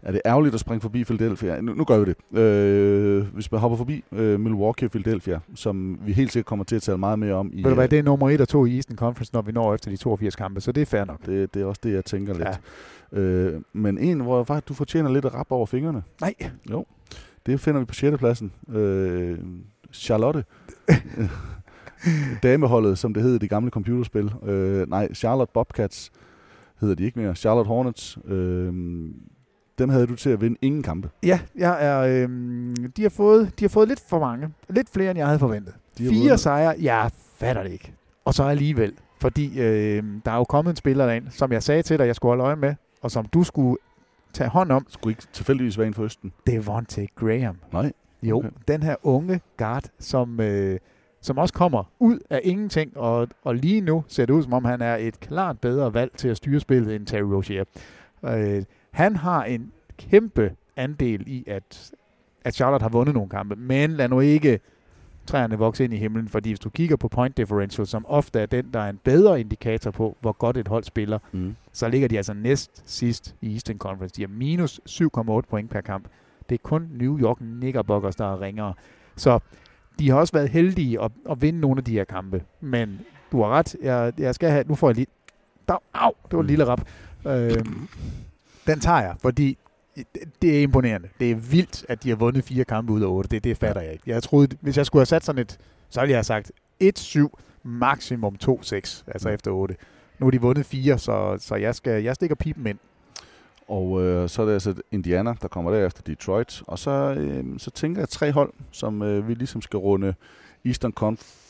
Er det ærgerligt at springe forbi Philadelphia? Nu gør vi det. Hvis man hopper forbi Milwaukee og Philadelphia, som vi helt sikkert kommer til at tale meget mere om. Ved du hvad, det er nummer 1 og 2 i Eastern Conference, når vi når efter de 82 kampe, så det er fair nok. Det er også det, jeg tænker lidt. Men en, hvor faktisk du fortjener lidt at rappe over fingrene. Nej. Jo, det finder vi på 6. pladsen. Charlotte. Dameholdet, som det hed i det gamle computerspil. Charlotte Bobcats hedder de ikke mere. Charlotte Hornets. Dem havde du til at vinde ingen kampe. Ja, de har fået lidt for mange. Lidt flere, end jeg havde forventet. 4 sejre, jeg fatter det ikke. Og så alligevel, fordi der er jo kommet en spiller derind, som jeg sagde til dig, jeg skulle holde øje med, og som du skulle tage hånd om. Skulle ikke tilfældigvis være en for Østen? Devontae Graham. Nej. Jo, okay. Den her unge guard, som også kommer ud af ingenting, og lige nu ser det ud, som om han er et klart bedre valg til at styre spillet end Terry Rozier. Han har en kæmpe andel i, at Charlotte har vundet nogle kampe, men lad nu ikke træerne vokse ind i himlen, fordi hvis du kigger på point differential, som ofte er den, der er en bedre indikator på, hvor godt et hold spiller, så ligger de altså næst sidst i Eastern Conference. De har minus 7,8 point per kamp. Det er kun New York Knickerbockers, der er ringere. Så de har også været heldige at vinde nogle af de her kampe, men du har ret. Jeg skal have... Nu får jeg lige... Au, det var en lille rap. Den tager jeg, fordi det er imponerende. Det er vildt, at de har vundet 4 kampe ud af 8. Det fatter jeg ikke. Jeg troede, hvis jeg skulle have sat sådan et, så ville jeg have sagt 1-7, maksimum 2-6, altså efter 8. Nu har de vundet 4, så jeg stikker pipen ind. Og så er det altså Indiana, der kommer derefter Detroit. Og så tænker jeg 3 hold, som vi ligesom skal runde Eastern Conference.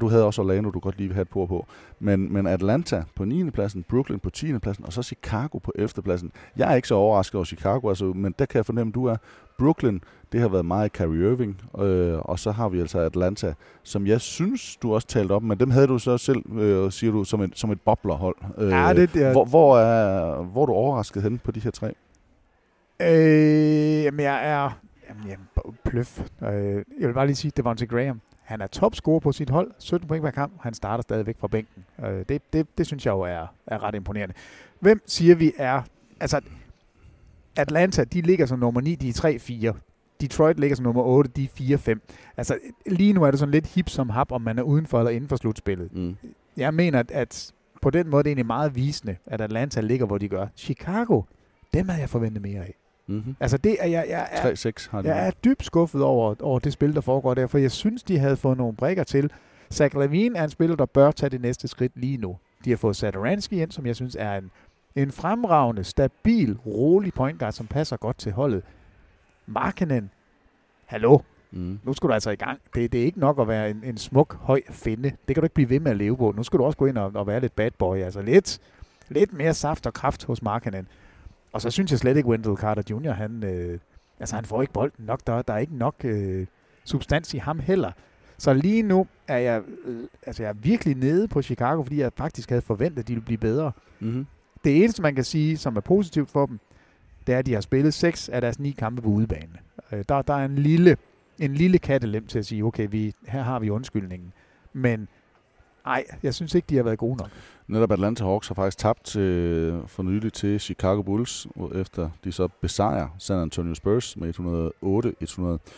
Du havde også Orlando, du godt lige vil have et por på. Men Atlanta på 9. pladsen, Brooklyn på 10. pladsen, og så Chicago på 11. pladsen. Jeg er ikke så overrasket over Chicago, altså, men der kan jeg fornemme, at du er. Brooklyn, det har været meget Kyrie Irving, og så har vi altså Atlanta, som jeg synes, du også talte op, men dem havde du så selv, siger du, som et boblerhold. Hvor er du overrasket henne på de her 3? Pløf. Jeg vil bare lige sige, det var til Graham. Han er topscorer på sit hold, 17 point per kamp. Han starter stadigvæk fra bænken. Det synes jeg jo er ret imponerende. Hvem siger vi er... Altså, Atlanta, de ligger som nummer 9, de er 3-4. Detroit ligger som nummer 8, de er 4-5. Altså, lige nu er det sådan lidt hip som hap, om man er udenfor eller inden for slutspillet. jeg mener, at på den måde det er egentlig meget visende, at Atlanta ligger, hvor de gør. Chicago, dem havde jeg forventet mere af. Mm-hmm. Altså det er jeg er dybt skuffet over det spil, der foregår der, for jeg synes, de havde fået nogle brikker til. Zach LaVine er en spiller, der bør tage det næste skridt lige nu. De har fået Satoransky ind, som jeg synes er en fremragende, stabil, rolig point guard, som passer godt til holdet. Markkanen, hallo, nu skal du altså i gang. Det er ikke nok at være en smuk, høj finde. Det kan du ikke blive ved med at leve på. Nu skal du også gå ind og være lidt bad boy. Altså lidt mere saft og kraft hos Markkanen. Og så synes jeg slet ikke, Wendell Carter Jr., han får ikke bolden nok. Der er ikke nok substans i ham heller. Så lige nu er jeg er virkelig nede på Chicago, fordi jeg faktisk havde forventet, at de ville blive bedre. Mm-hmm. Det eneste, man kan sige, som er positivt for dem, det er, at de har spillet 6 af deres 9 kampe på udebane. Der er en lille kattelem til at sige, okay, her har vi undskyldningen. Men nej, jeg synes ikke, de har været gode nok. Netop Atlanta Hawks har faktisk tabt for nylig til Chicago Bulls, efter de så besejrer San Antonio Spurs med 108-100.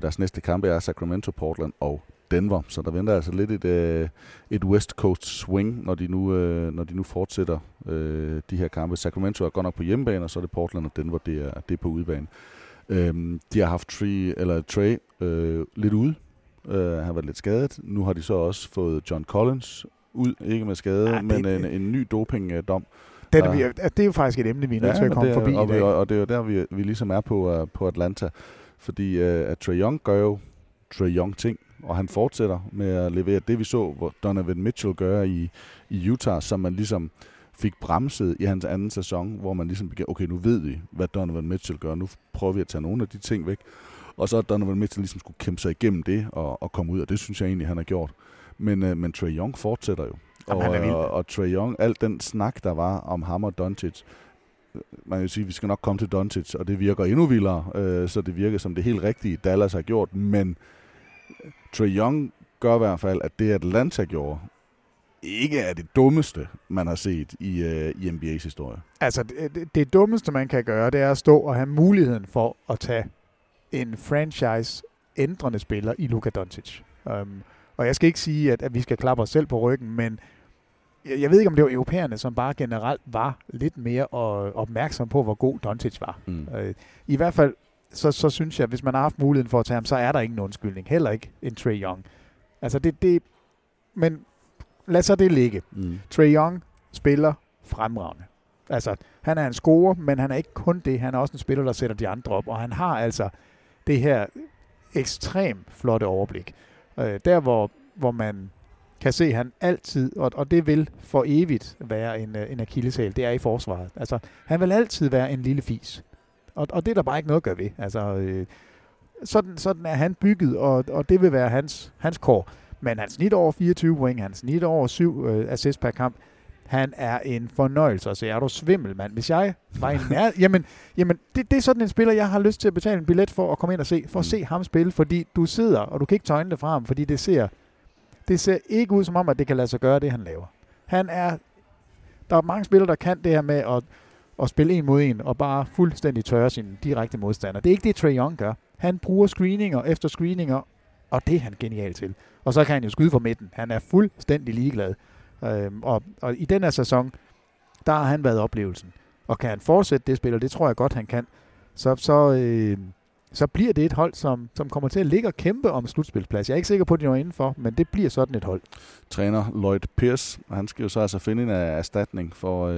Deres næste kampe er Sacramento, Portland og Denver. Så der venter altså lidt et West Coast swing, når de nu fortsætter de her kampe. Sacramento er godt nok på hjemmebane, og så er det Portland og Denver, det er på udebane. De har haft Trey lidt ude. Han har været lidt skadet. Nu har de så også fået John Collins ud, ikke med skade, men en ny dopingdom. Det er jo faktisk et emne, vi er nødt til at komme forbi i dag. Og det er jo der, vi ligesom er på Atlanta. Fordi at Trae Young gør jo Trae Young-ting, og han fortsætter med at levere det, vi så, hvor Donovan Mitchell gør i Utah, som man ligesom fik bremset i hans anden sæson, hvor man ligesom begyndte, okay, nu ved vi, hvad Donovan Mitchell gør, nu prøver vi at tage nogle af de ting væk. Og så Donovan Mitchell ligesom skulle kæmpe sig igennem det og komme ud, og det synes jeg egentlig, han har gjort. Men Trae Young fortsætter jo. Jamen, og Trae Young, alt den snak, der var om ham og Doncic, man kan sige, at vi skal nok komme til Doncic, og det virker endnu vildere, så det virker som det helt rigtige, Dallas har gjort, men Trae Young gør i hvert fald, at det Atlanta gjorde, ikke er det dummeste, man har set i NBA's historie. Altså, det dummeste, man kan gøre, det er at stå og have muligheden for at tage en franchise-ændrende spiller i Luka Dončić. Og jeg skal ikke sige, at vi skal klappe os selv på ryggen, men jeg ved ikke, om det var europæerne, som bare generelt var lidt mere opmærksom på, hvor god Doncic var. Mm. I hvert fald, så synes jeg, at hvis man har haft muligheden for at tage ham, så er der ingen undskyldning. Heller ikke en Trae Young. Altså men lad så det ligge. Mm. Trae Young spiller fremragende. Altså, han er en scorer, men han er ikke kun det. Han er også en spiller, der sætter de andre op. Og han har altså det her ekstremt flotte overblik. Der, hvor man kan se han altid, og det vil for evigt være en akilleshæl, det er i forsvaret. Altså, han vil altid være en lille fis. Og det er der bare ikke noget at gøre ved. Altså, sådan er han bygget, og det vil være hans kår. Men han snit over 24 point, han snit over 7 assist per kamp. Han er en fornøjelse, så er du svimmel, mand. Hvis jeg var en jamen det er sådan en spiller, jeg har lyst til at betale en billet for at komme ind og se, for at se ham spille, fordi du sidder, og du kan ikke tøjne det fra ham, fordi det ser ikke ud som om, at det kan lade sig gøre, det han laver. Der er mange spillere, der kan det her med at spille en mod en, og bare fuldstændig tørre sine direkte modstandere. Det er ikke det, Trae Young gør. Han bruger screeninger efter screeninger, og det er han genial til. Og så kan han jo skyde fra midten. Han er fuldstændig ligeglad. Og i den her sæson, der har han været oplevelsen. Og kan han fortsætte det spil, og det tror jeg godt, han kan, så bliver det et hold, som kommer til at ligge og kæmpe om slutspilsplads. Jeg er ikke sikker på, at de når indenfor, men det bliver sådan et hold. Træner Lloyd Pierce, han skal jo så altså finde en erstatning for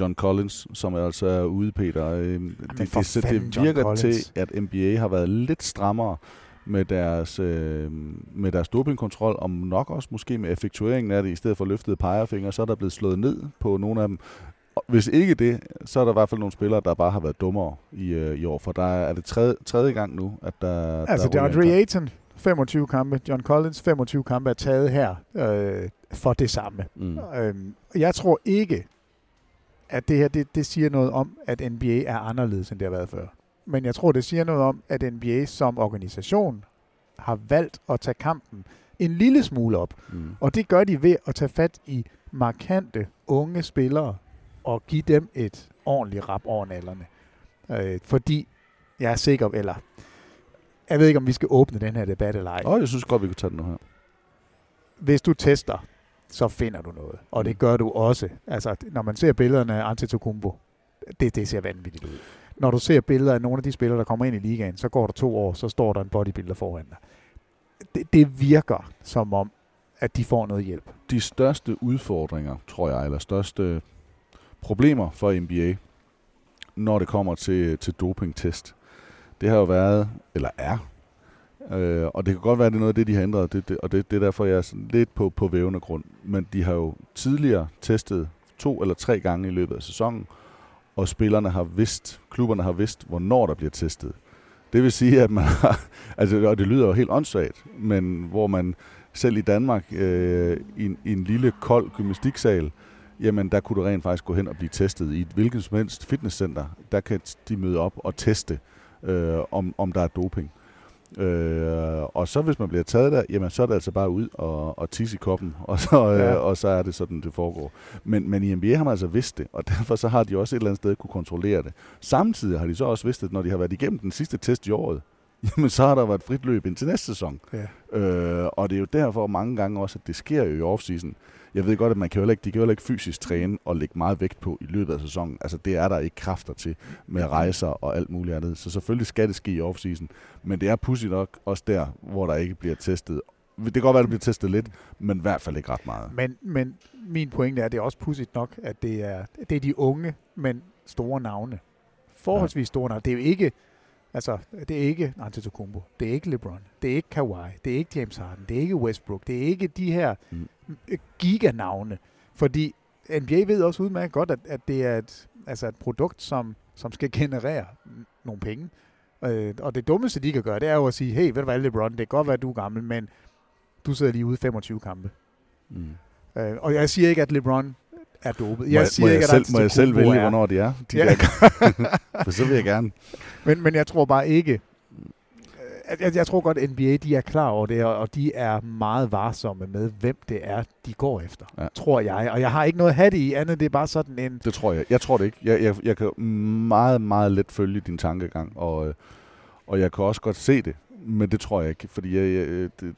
John Collins, som er altså ude, Peter. Det virker til, at NBA har været lidt strammere med deres dopingkontrol, om nok også måske med effektueringen af det, i stedet for løftede pegefinger, så er der blevet slået ned på nogle af dem. Hvis ikke det, så er der i hvert fald nogle spillere, der bare har været dummere i år, for der er det tredje gang nu, at der... Altså, det er Andre Ayton, 25 kampe, John Collins, 25 kampe er taget her for det samme. Mm. Jeg tror ikke, at det her, det siger noget om, at NBA er anderledes, end det har været før. Men jeg tror, det siger noget om, at NBA som organisation har valgt at tage kampen en lille smule op. Mm. Og det gør de ved at tage fat i markante unge spillere, og give dem et ordentligt rap over nallerne. Fordi jeg er sikker, eller jeg ved ikke, om vi skal åbne den her debat eller ej. Jeg synes godt, vi kunne tage den nu her. Hvis du tester så finder du noget. Og det gør du også. Altså, når man ser billederne af Antetokounmpo, det ser vanvittigt ud. Når du ser billeder af nogle af de spillere, der kommer ind i ligaen, så går der 2 år, så står der en bodybuilder foran dig. Det virker som om, at de får noget hjælp. De største udfordringer, tror jeg, eller største problemer for NBA, når det kommer til dopingtest, det har jo været, eller er, og det kan godt være, at det er noget af det, de har ændret, det er derfor, jeg er lidt på vævende grund. Men de har jo tidligere testet 2 eller 3 gange i løbet af sæsonen, og klubberne har vidst, hvornår der bliver testet. Det vil sige, at man har, altså, og det lyder jo helt åndssvagt, men hvor man selv i Danmark i en lille kold gymnastiksal, jamen der kunne du rent faktisk gå hen og blive testet i et hvilket som helst fitnesscenter. Der kan de møde op og teste, om der er doping. Og så hvis man bliver taget der, jamen så er det altså bare ud og tisse i koppen, og så er det sådan, det foregår. Men i NBA har man altså vidst det, og derfor så har de også et eller andet sted kunne kontrollere det. Samtidig har de så også vidst, at når de har været igennem den sidste test i året, jamen så har der været frit løb indtil næste sæson. Ja. Og det er jo derfor mange gange også, at det sker jo i off-season. Jeg ved godt, at de kan jo ikke fysisk træne og lægge meget vægt på i løbet af sæsonen. Altså det er der ikke kræfter til med rejser og alt muligt andet. Så selvfølgelig skal det ske i off-season. Men det er pudsigt nok også der, hvor der ikke bliver testet. Det kan godt være, at det bliver testet lidt, men i hvert fald ikke ret meget. Men min pointe er, at det er også pudsigt nok, at det er de unge, men store navne. Forholdsvis store navne. Det er jo ikke... Altså, det er ikke Antetokounmpo, det er ikke LeBron, det er ikke Kawhi, det er ikke James Harden, det er ikke Westbrook, det er ikke de her giganavne. Fordi NBA ved også udmærket godt, at det er et produkt, som skal generere nogle penge. Og det dummeste, de kan gøre, det er jo at sige, hey, ved du hvad, LeBron, det kan godt være, at du er gammel, men du sidder lige ude 25 kampe. Og jeg siger ikke, at LeBron... er dopet. Må jeg selv vælge, hvornår det er? For så vil jeg gerne. Men jeg tror bare ikke... Jeg tror godt, at NBA de er klar over det, og de er meget varsomme med, hvem det er, de går efter. Ja. Tror jeg. Og jeg har ikke noget at have det i andet. Det er bare sådan en... Det tror jeg. Jeg tror det ikke. Jeg kan meget, meget let følge din tankegang, og jeg kan også godt se det. Men det tror jeg ikke, fordi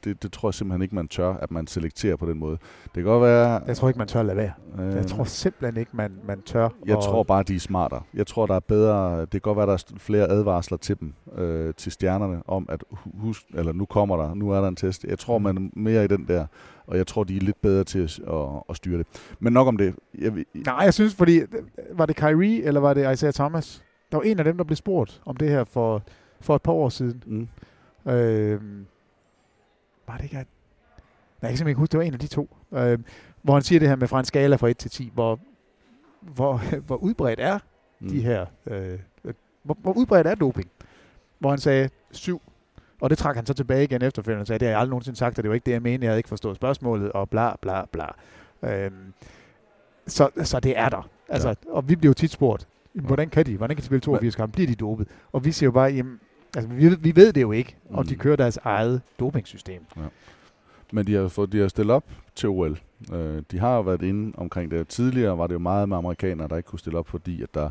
det tror jeg simpelthen ikke, man tør, at man selekterer på den måde. Det kan godt være... Jeg tror ikke, man tør at lade være. Jeg tror simpelthen ikke, man tør. Jeg tror bare, de er smartere. Jeg tror, der er bedre... Det kan godt være, der er flere advarsler til dem, til stjernerne, om at husk, eller nu er der en test. Jeg tror, man er mere i den der, og jeg tror, de er lidt bedre til at styre det. Men nok om det. Jeg synes, fordi... Var det Kyrie, eller var det Isaiah Thomas? Der var en af dem, der blev spurgt om det her for et par år siden. Var det ikke? Nej, jeg kan simpelthen ikke huske, det var en af de to, hvor han siger det her med fra en skala fra 1 til 10, hvor udbredt er de her, hvor udbredt er doping, hvor han sagde 7, og det trak han så tilbage igen efterfølgende og sagde, det har jeg aldrig nogensinde sagt, og det var ikke det, jeg mente, jeg havde ikke forstået spørgsmålet, og bla bla bla. Så det er der, altså, ja. Og vi bliver jo tit spurgt, hvordan kan de spille 82 kampe, bliver de dopet, og vi siger jo bare, jamen, altså, vi ved det jo ikke, og de kører deres eget dopingsystem. Ja. Men de har stillet op til OL. De har jo været inde omkring det. Tidligere var det jo meget med amerikanere, der ikke kunne stille op, fordi at der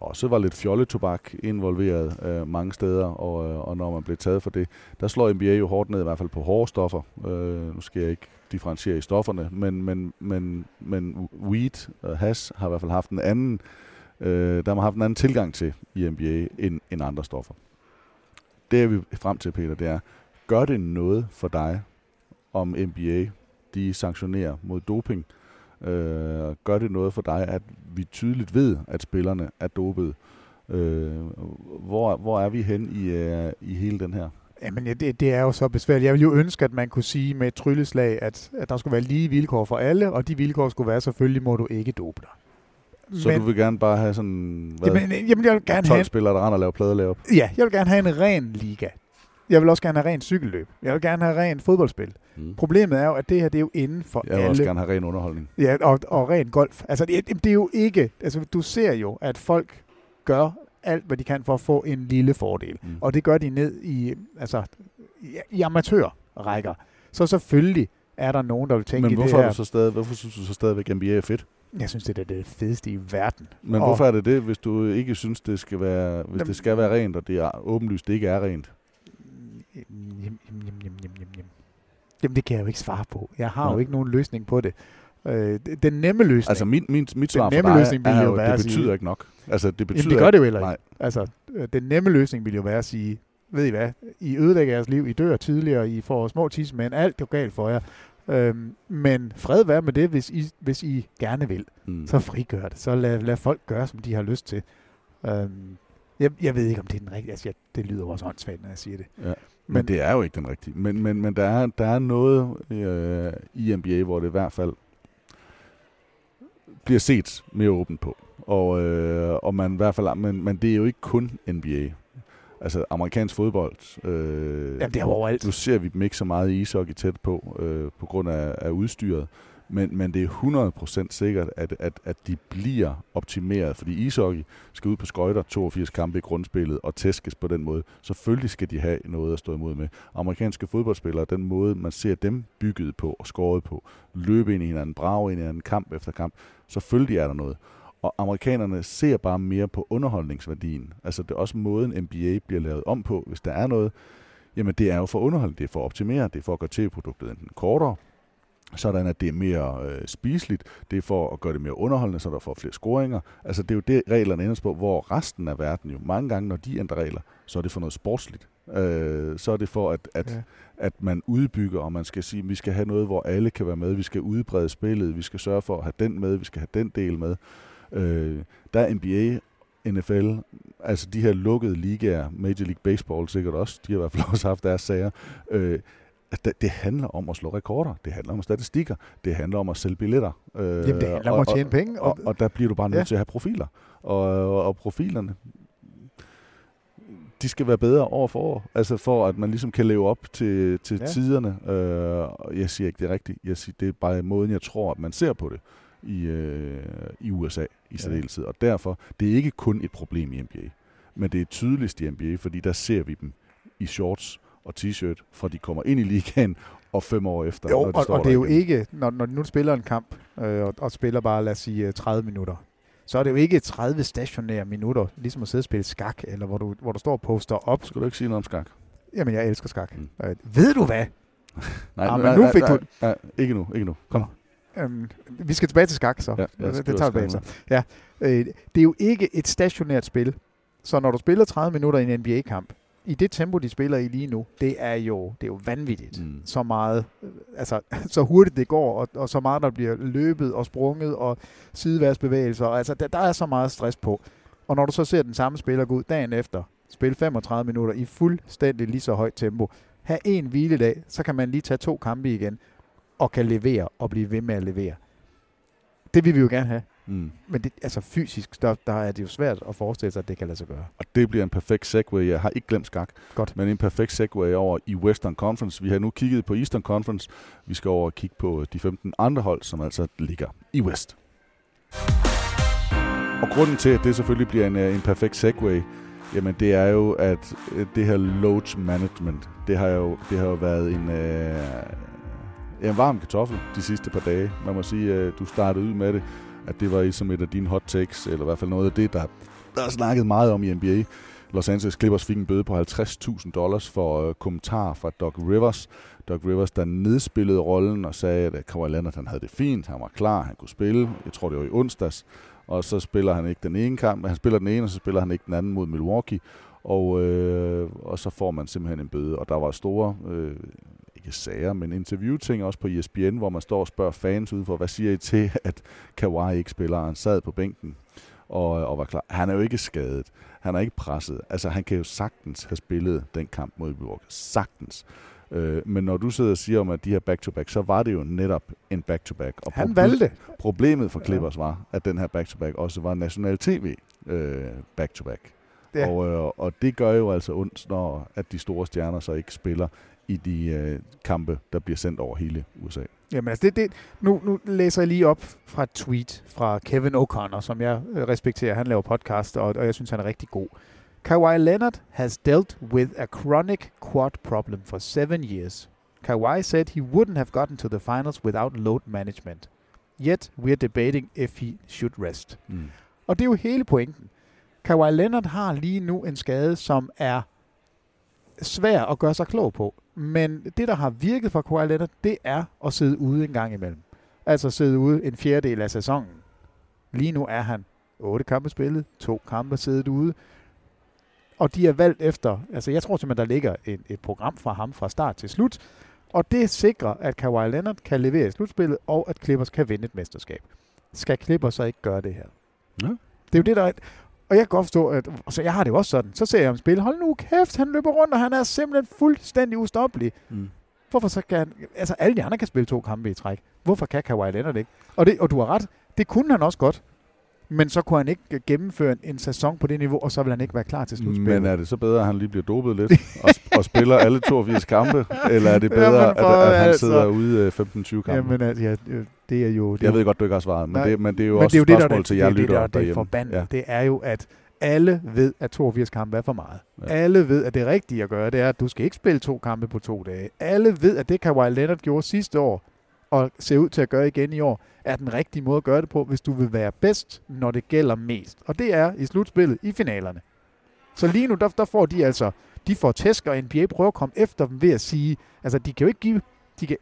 også var lidt fjolletobak involveret mange steder, og når man blev taget for det, der slår NBA jo hårdt ned, i hvert fald på hårde stoffer. Nu skal jeg ikke differentiere i stofferne, men weed og hash har i hvert fald haft en anden, tilgang til i NBA end andre stoffer. Det er vi frem til, Peter, det er, gør det noget for dig, om NBA de sanktionerer mod doping? Gør det noget for dig, at vi tydeligt ved, at spillerne er dopet? Hvor er vi hen i hele den her? Jamen, det er jo så besværligt. Jeg ville jo ønske, at man kunne sige med et trylleslag, at der skulle være lige vilkår for alle, og de vilkår skulle være, selvfølgelig må du ikke dope dig. Så men, du vil gerne bare have sådan... Jamen, jeg vil gerne 12 spillere, der render og laver pladeløb. Ja, jeg vil gerne have en ren liga. Jeg vil også gerne have ren cykelløb. Jeg vil gerne have ren fodboldspil. Problemet er jo, at det her, det er jo inden for alle... Jeg vil også gerne have ren underholdning. Ja, og ren golf. Altså, det er jo ikke... Altså, du ser jo, at folk gør alt, hvad de kan for at få en lille fordel. Og det gør de ned i amatørrækker. Så selvfølgelig er der nogen, der vil tænke i det her... Men hvorfor synes du så stadigvæk, at NBA er fedt? Jeg synes, det er det fedeste i verden. Men hvorfor er det det, hvis du ikke synes, det skal være, hvis det skal være rent, og det er åbenlyst, det ikke er rent? Jamen det kan jeg jo ikke svare på. Jeg har jo ikke nogen løsning på det. Den nemme løsning. Altså mit svar for dig er jo, det betyder ikke nok. Altså, det betyder jamen det gør det jo heller ikke. Altså, den nemme løsning vil jo være at sige, ved I hvad, I ødelægger jeres liv, I dør tidligere, I får små tidsmænd, alt går galt for jer. Men fred være med det, hvis I gerne vil. Så frigør det. Så lad folk gøre, som de har lyst til. Jeg ved ikke, om det er den rigtige. Altså, det lyder også åndssvagt, når jeg siger det. Ja. Men det er jo ikke den rigtige. Men der er noget i NBA, hvor det i hvert fald bliver set mere åbent på. Og man i hvert fald, men det er jo ikke kun NBA. Altså amerikansk fodbold. Jamen, det er overalt. Nu ser vi dem ikke så meget i ishockey tæt på, på grund af udstyret. Men det er 100% sikkert, at de bliver optimeret. Fordi ishockey skal ud på skøjter, 82 kampe i grundspillet og tæskes på den måde. Selvfølgelig skal de have noget at stå imod med. Amerikanske fodboldspillere, den måde, man ser dem bygget på og skåret på, løbe ind i hinanden, brage ind i hinanden, kamp efter kamp, selvfølgelig er der noget. Og amerikanerne ser bare mere på underholdningsværdien. Altså det er også måden, NBA bliver lavet om på, hvis der er noget. Jamen det er jo for underhold, det er for at optimere, det er for at gøre tv-produktet enten kortere, sådan at det er mere spiseligt, det er for at gøre det mere underholdende, så der får flere scoringer. Altså det er jo det, reglerne ender på, hvor resten af verden jo mange gange, når de ændrer regler, så er det for noget sportsligt. Så er det for, at man udbygger, og man skal sige, vi skal have noget, hvor alle kan være med, vi skal udbrede spillet, vi skal sørge for at have den med, vi skal have den del med. Der er NBA, NFL, altså de her lukkede ligaer, Major League Baseball sikkert også, de har i hvert fald også haft deres sager, det handler om at slå rekorder, det handler om statistikker, det handler om at sælge billetter. Jamen det handler om at tjene penge. Og der bliver du bare nødt til at have profiler. Og profilerne, de skal være bedre år for år, altså for at man ligesom kan leve op til tiderne. Jeg siger ikke det rigtigt, jeg siger, det er bare måden jeg tror, at man ser på det i USA i særdeleshed. Og derfor, det er ikke kun et problem i NBA, men det er tydeligst i NBA, fordi der ser vi dem i shorts og t-shirt, for de kommer ind i ligaen, og 5 år efter. Jo, når de står og det er jo ikke, når de nu spiller en kamp, og spiller bare, lad os sige, 30 minutter, så er det jo ikke 30 stationære minutter, ligesom at sidde og spille skak, eller hvor du står og poster op. Skal du ikke sige noget om skak? Jamen, jeg elsker skak. Ved du hvad? Nej, ikke nu. Kom. Vi skal tilbage til skak, så. Ja, det tager vi bagefter. Ja. Det er jo ikke et stationært spil, så når du spiller 30 minutter i en NBA-kamp, i det tempo, de spiller i lige nu, det er jo vanvittigt. Så meget, altså så hurtigt det går, og så meget der bliver løbet og sprunget og sideværsbevægelser. Altså der er så meget stress på. Og når du så ser den samme spiller gå ud dagen efter, spille 35 minutter i fuldstændig lige så højt tempo, have en hviledag, så kan man lige tage 2 kampe igen, og kan levere og blive ved med at levere. Det vil vi jo gerne have. Men det, altså fysisk, der er det jo svært at forestille sig, at det kan lade sig gøre. Og det bliver en perfekt segue. Jeg har ikke glemt skak. Godt. Men en perfekt segue over i Western Conference. Vi har nu kigget på Eastern Conference. Vi skal over og kigge på de 15 andre hold, som altså ligger i West. Og grunden til, at det selvfølgelig bliver en perfekt segue, jamen det er jo, at det her load management, det har jo været en... en varm kartoffel de sidste par dage. Man må sige, at du startede ud med det, at det var som et af dine hot takes, eller i hvert fald noget af det, der er snakket meget om i NBA. Los Angeles Clippers fik en bøde på $50,000 for kommentarer fra Doc Rivers. Doc Rivers, der nedspillede rollen og sagde, at Kawhi Leonard han havde det fint, han var klar, han kunne spille. Jeg tror, det var i onsdags. Og så spiller han ikke den ene kamp. Han spiller den ene, og så spiller han ikke den anden mod Milwaukee. Og så får man simpelthen en bøde. Og der var store... ikke sager, men interviewting også på ESPN, hvor man står og spørger fans udenfor, hvad siger I til, at Kawhi ikke spiller? Han sad på bænken og var klar. Han er jo ikke skadet. Han er ikke presset. Altså, han kan jo sagtens have spillet den kamp mod Milwaukee. Sagtens. Men når du sidder og siger om, at de her back-to-back, så var det jo netop en back-to-back. Og han valgte. Problemet for Clippers var, at den her back-to-back også var national tv back-to-back. Ja. Og det gør jo altså ondt, når at de store stjerner så ikke spiller i de kampe, der bliver sendt over hele USA. Jamen altså, nu læser jeg lige op fra et tweet fra Kevin O'Connor, som jeg respekterer. Han laver podcast, og jeg synes, han er rigtig god. Kawhi Leonard has dealt with a chronic quad problem for 7 years. Kawhi said he wouldn't have gotten to the finals without load management. Yet we're debating if he should rest. Og det er jo hele pointen. Kawhi Leonard har lige nu en skade, som er svær at gøre sig klog på. Men det, der har virket for Kawhi Leonard, det er at sidde ude en gang imellem. Altså sidde ude en fjerdedel af sæsonen. Lige nu er han 8 kampe spillet, 2 kampe siddet ude. Og de er valgt efter, altså jeg tror simpelthen, der ligger et program fra ham fra start til slut. Og det sikrer, at Kawhi Leonard kan levere i slutspillet, og at Clippers kan vinde et mesterskab. Skal Clippers så ikke gøre det her? Ja. Det er jo det, der er... Og jeg kan godt forstå, at så jeg har det jo også sådan. Så ser jeg ham spille. Hold nu kæft, han løber rundt, og han er simpelthen fuldstændig ustoppelig. Mm. Hvorfor så kan han... Altså, alle de andre kan spille 2 kampe i træk. Hvorfor kan Kawhi Leonard ikke? Og du har ret, det kunne han også godt. Men så kunne han ikke gennemføre en sæson på det niveau, og så vil han ikke være klar til slutspillet. Men er det så bedre, at han lige bliver dopet lidt og spiller alle 82 kampe? Eller er det bedre, at han sidder ude 15-20 kampe? Jamen, ja, det er jo... Det jeg ved godt, du ikke har svaret, men det er jo også et spørgsmål til jer lytter derhjemme. Det er forbandet. Ja. Det er jo, at alle ved, at 82 kampe er for meget. Ja. Alle ved, at det rigtige at gøre, det er, at du skal ikke spille 2 kampe på 2 dage. Alle ved, at det Kawhi Leonard gjorde sidste år, og ser ud til at gøre igen i år, er den rigtige måde at gøre det på, hvis du vil være bedst, når det gælder mest. Og det er i slutspillet, i finalerne. Så lige nu, der får de altså, de får tæsk, og NBA prøver at komme efter dem ved at sige, altså de kan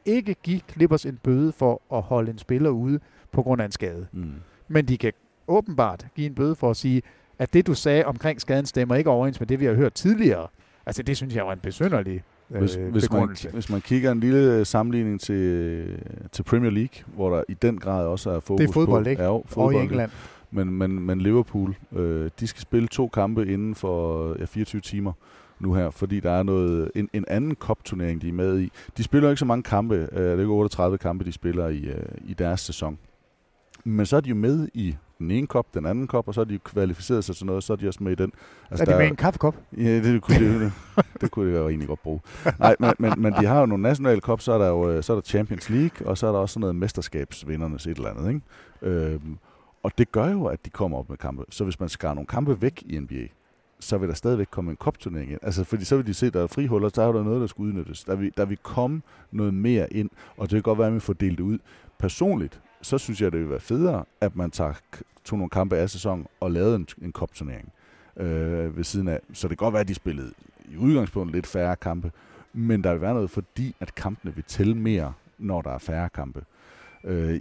ikke give Clippers en bøde for at holde en spiller ude på grund af en skade. Mm. Men de kan åbenbart give en bøde for at sige, at det du sagde omkring skaden stemmer ikke overens med det, vi har hørt tidligere. Altså det synes jeg var en besynderlig. Hvis man kigger en lille sammenligning til Premier League, hvor der i den grad også er fokus på... Det er fodbold, på, ikke? Ja, fodbold. Og i England. Men Liverpool, de skal spille 2 kampe inden for 24 timer nu her, fordi der er noget en anden cup-turnering, de er med i. De spiller jo ikke så mange kampe. Det er jo 38 kampe, de spiller i deres sæson. Men så er de jo med i den ene kop, den anden kop, og så er de kvalificeret sig til noget, så er de også med i den. Altså, er de med en kaffekop? Ja, det kunne de jo egentlig godt bruge. Nej, men de har jo nogle nationale kop, så er der Champions League, og så er der også sådan noget mesterskabsvindernes et eller andet, ikke? Og det gør jo, at de kommer op med kampe. Så hvis man skar nogle kampe væk i NBA, så vil der stadigvæk komme en kopturnering ind. Altså, fordi så vil de se, at der er frihuller, så er der noget, der skal udnyttes. Der vil komme noget mere ind, og det kan godt være, at vi får delt det ud. Personligt, så synes jeg, det ville være federe, at man tog nogle kampe af sæsonen og lavede en cup-turnering ved siden af. Så det kan godt være, at de spillede i udgangspunktet lidt færre kampe, men der vil være noget, fordi at kampene vil tælle mere, når der er færre kampe.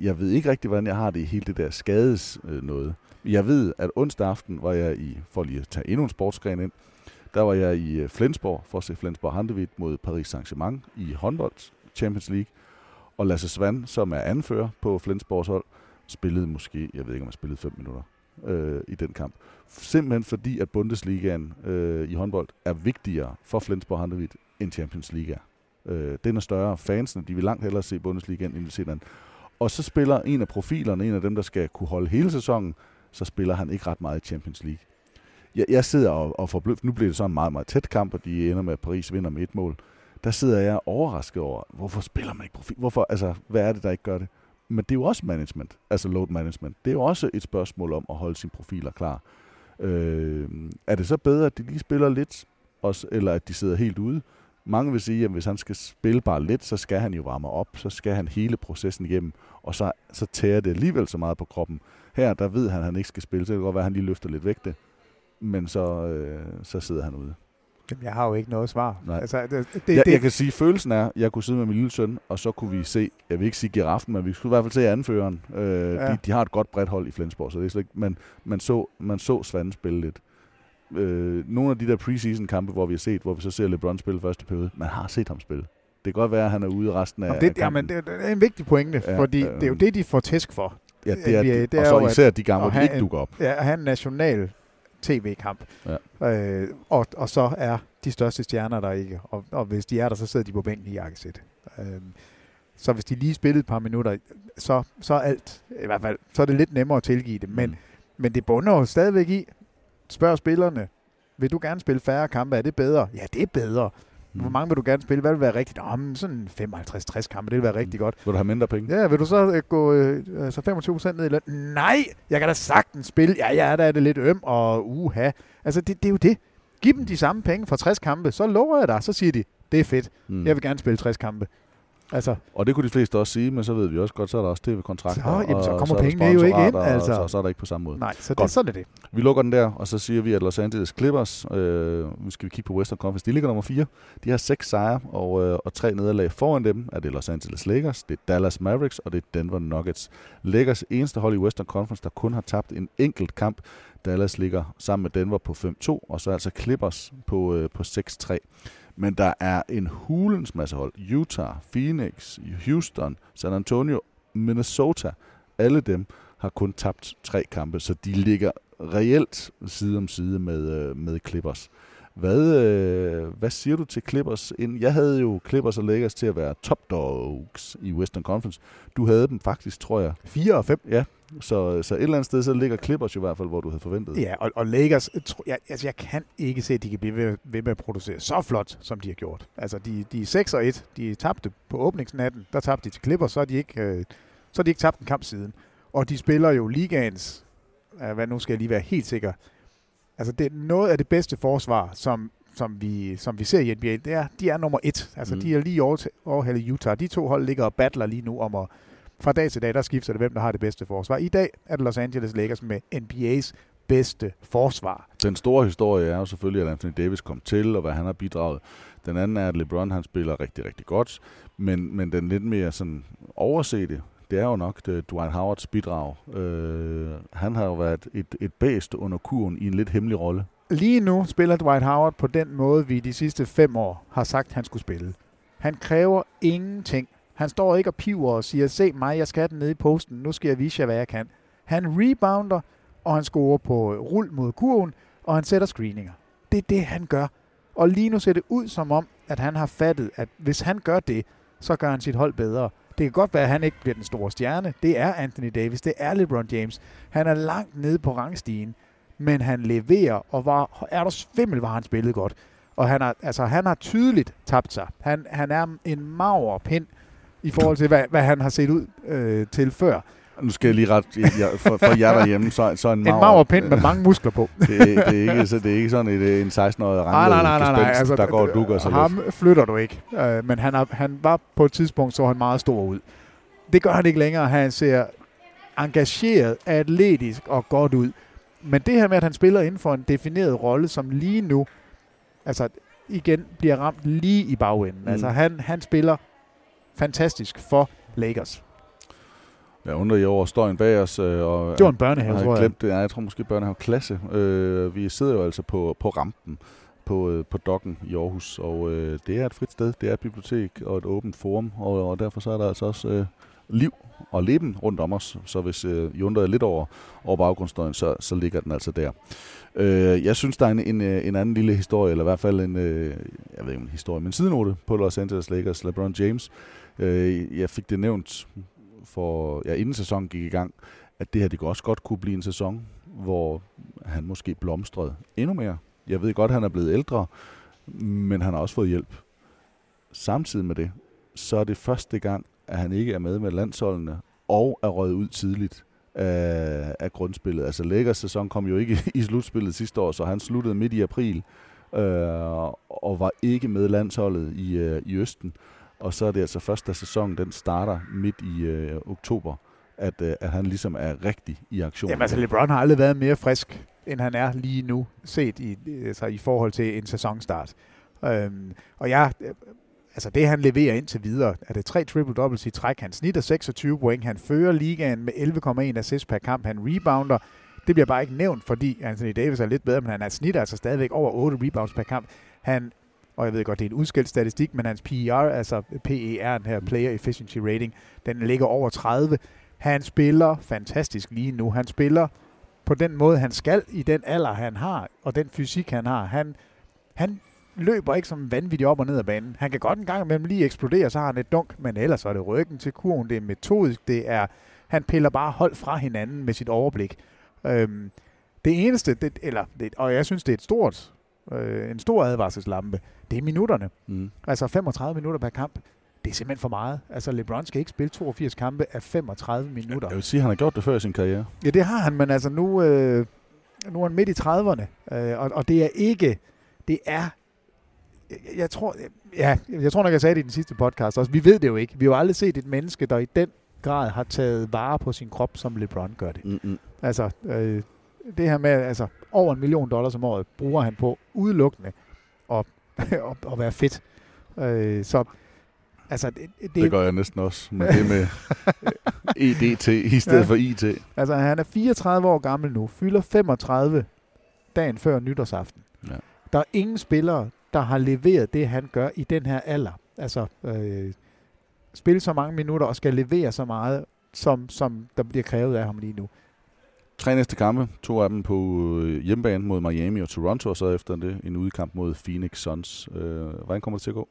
Jeg ved ikke rigtig, hvordan jeg har det i hele det der skades noget. Jeg ved, at onsdag aften var jeg for lige at tage endnu en sportsgren ind, der var jeg i Flensborg for at se Flensborg-Handewitt mod Paris Saint-Germain i håndbold Champions League. Og Lasse Svand, som er anfører på Flensborgs hold, spillede måske, jeg ved ikke om han spillede 5 minutter i den kamp. Simpelthen fordi, at Bundesligaen i håndbold er vigtigere for Flensborg-Handewitt end Champions League er. Den er større. Fansene, de vil langt hellere se Bundesligaen end de ser den. Og så spiller en af profilerne, en af dem, der skal kunne holde hele sæsonen, så spiller han ikke ret meget i Champions League. Jeg sidder og forbløft. Nu bliver det så en meget, meget tæt kamp, og de ender med, at Paris vinder med 1 mål. Der sidder jeg overrasket over, hvorfor spiller man ikke profil? Hvorfor, altså, hvad er det, der ikke gør det? Men det er jo også management, altså load management. Det er jo også et spørgsmål om at holde sine profiler klar. Er det så bedre, at de lige spiller lidt, også, eller at de sidder helt ude? Mange vil sige, at hvis han skal spille bare lidt, så skal han jo varme op, så skal han hele processen igennem, og så tærer det alligevel så meget på kroppen. Her, der ved han, at han ikke skal spille, så det kan godt være, at han lige løfter lidt vægte, men så sidder han ude. Jeg har jo ikke noget svar. Altså, jeg kan sige, at følelsen er, at jeg kunne sidde med min lille søn, og så kunne vi se, jeg vil ikke sige giraffen, men vi skulle i hvert fald se anføreren. De har et godt bredt hold i Flensborg, så det er slet ikke, men man så Svand spille lidt. Nogle af de der preseason-kampe, hvor vi så ser LeBron spille første periode, man har set ham spille. Det kan godt være, at han er ude resten af kampen. Jamen, det er en vigtig pointe, fordi det er jo det, de får tæsk for. Ja, det er og så især de gange, hvor de ikke dukker op. Ja, at have en national tv-kamp. Ja. Og så er de største stjerner der ikke. Og hvis de er der, så sidder de på bænken i jakkesæt. Så hvis de lige spillede et par minutter, så alt, i hvert fald, så er det lidt nemmere at tilgive det. Men det bunder jo stadigvæk i, spørg spillerne, vil du gerne spille færre kampe? Er det bedre? Ja, det er bedre. Hvor mange vil du gerne spille? Hvad vil være rigtigt? Sådan 55-60 kampe, det vil være rigtig godt. Vil du have mindre penge? Ja, vil du så gå så 25% ned i løn? Nej, jeg kan da sagtens spille. Ja, der er det lidt og uha. Altså, det er jo det. Giv dem de samme penge for 60 kampe, så lover jeg dig. Så siger de, det er fedt. Jeg vil gerne spille 60 kampe. Altså. Og det kunne de fleste også sige, men så ved vi også godt, så er der også tv-kontrakter. Så, jamen, så kommer pengene jo ikke ind. Altså. Og så er der ikke på samme måde. Nej, så det, sådan er det. Vi lukker den der, og så siger vi, at Los Angeles Clippers, nu skal vi kigge på Western Conference, de ligger nummer 4. De har 6 sejre og 3 nederlag foran dem. Er det Los Angeles Lakers, det er Dallas Mavericks og det er Denver Nuggets. Lakers eneste hold i Western Conference, der kun har tabt en enkelt kamp. Dallas ligger sammen med Denver på 5-2, og så altså Clippers på 6-3. Men der er en hulens masse hold. Utah, Phoenix, Houston, San Antonio, Minnesota. Alle dem har kun tabt 3 kampe, så de ligger reelt side om side med Clippers. Hvad siger du til Clippers? Jeg havde jo Clippers og Lakers til at være top dogs i Western Conference. Du havde dem faktisk, tror jeg. 4 og 5. Ja. Så et eller andet sted, så ligger Clippers jo i hvert fald, hvor du havde forventet. Ja, og Lakers, jeg kan ikke se, at de kan blive ved med at producere så flot, som de har gjort. Altså, de er 6-1, de tabte på åbningsnatten, der tabte de til Clippers, så har de ikke tabt en kamp siden. Og de spiller jo ligaens, hvad nu skal jeg lige være helt sikker, altså det er noget af det bedste forsvar, som vi ser i NBA, de er nummer 1. Altså de er lige overhældet Utah. De 2 hold ligger og battler lige nu om at fra dag til dag, der skifter det, hvem der har det bedste forsvar. I dag er det Los Angeles Lakers med NBA's bedste forsvar. Den store historie er jo selvfølgelig, at Anthony Davis kom til, og hvad han har bidraget. Den anden er, at LeBron han spiller rigtig, rigtig godt. Men den lidt mere sådan oversete, det er jo nok Dwight Howards bidrag. Han har jo været et bæst under kurven i en lidt hemmelig rolle. Lige nu spiller Dwight Howard på den måde, vi de sidste 5 år har sagt, han skulle spille. Han kræver ingenting. Han står ikke og piver og siger, se mig, jeg skal den nede i posten, nu skal jeg vise jer, hvad jeg kan. Han rebounder, og han scorer på rul mod kurven, og han sætter screeninger. Det er det, han gør. Og lige nu ser det ud som om, at han har fattet, at hvis han gør det, så gør han sit hold bedre. Det kan godt være, at han ikke bliver den store stjerne. Det er Anthony Davis, det er LeBron James. Han er langt nede på rangstigen, men han leverer, og er der svimmel, hvor han spillede godt. Og han har tydeligt tabt sig. Han er en mager pind, i forhold til, hvad han har set ud til før. Nu skal jeg lige ret for jer derhjemme, så en magerpind med mange muskler på. det er ikke sådan en 16-årig ranglede gespenst, der går og dukker sig. Ham flytter du ikke, men han var på et tidspunkt, så han meget stor ud. Det gør han ikke længere. Han ser engageret, atletisk og godt ud. Men det her med, at han spiller inden for en defineret rolle, som lige nu altså igen bliver ramt lige i bagenden. Altså han spiller fantastisk for Lakers. Jeg undrer jer over støjen bag os. Og det var en børnehave, tror jeg. Glemt det. Ja, jeg tror måske børnehave-klasse. Vi sidder jo altså på rampen på Dokken i Aarhus, og det er et frit sted, det er et bibliotek og et åbent forum, og derfor så er der altså også liv og leben rundt om os. Så hvis I undrer lidt over baggrundsstøjen, så ligger den altså der. Jeg synes, der er en anden lille historie, eller i hvert fald en sidenote på Los Angeles Lakers, LeBron James. Jeg fik det nævnt, inden sæsonen gik i gang, at det her det også godt kunne blive en sæson, hvor han måske blomstrede endnu mere. Jeg ved godt, han er blevet ældre, men han har også fået hjælp. Samtidig med det, så er det første gang, at han ikke er med landsholdene og er røget ud tidligt af grundspillet. Altså Lakers sæson kom jo ikke i slutspillet sidste år, så han sluttede midt i april og var ikke med landsholdet i Østen. Og så er det altså først, da sæsonen den starter midt i oktober, at han ligesom er rigtig i aktion. Jamen altså LeBron har aldrig været mere frisk, end han er lige nu, set i forhold til en sæsonstart. Altså det, han leverer indtil videre, er det 3 triple-doubles i træk. Han snitter 26 point. Han fører ligaen med 11,1 assists per kamp. Han rebounder. Det bliver bare ikke nævnt, fordi Anthony Davis er lidt bedre, men han snitter altså stadigvæk over 8 rebounds per kamp. Og jeg ved godt, det er en udskilt statistik, men hans PER, altså PER, den her Player Efficiency Rating, den ligger over 30. Han spiller fantastisk lige nu. Han spiller på den måde, han skal, i den alder, han har, og den fysik, han har. Han løber ikke som vanvittigt op og ned af banen. Han kan godt en gang imellem lige eksplodere, så har han et dunk, men ellers er det ryggen til kurven, det er metodisk, han piller bare hold fra hinanden med sit overblik. Det eneste, og jeg synes, det er en stor advarselslampe, det er minutterne. Altså 35 minutter per kamp, det er simpelthen for meget. Altså LeBron skal ikke spille 82 kampe af 35 minutter. Jeg vil sige, at han har gjort det før i sin karriere. Ja, det har han, men altså nu er han midt i 30'erne, og det er Jeg tror, jeg tror nok, jeg sagde det i den sidste podcast også. Vi ved det jo ikke. Vi har jo aldrig set et menneske, der i den grad har taget vare på sin krop, som LeBron gør det. Mm-hmm. Altså, det her med, altså, over $1 million om året bruger han på udelukkende at være fedt. Så altså, det gør jeg næsten også, men det med EDT i stedet for IT. Altså, han er 34 år gammel nu, fylder 35 dagen før nytårsaften. Ja. Der er ingen spillere, der har leveret det, han gør i den her alder. Altså, spille så mange minutter og skal levere så meget, som der bliver krævet af ham lige nu. 3 næste kampe, 2 af dem på hjemmebane mod Miami og Toronto, og så efter det en udekamp mod Phoenix Suns. Hvordan kommer det til at gå?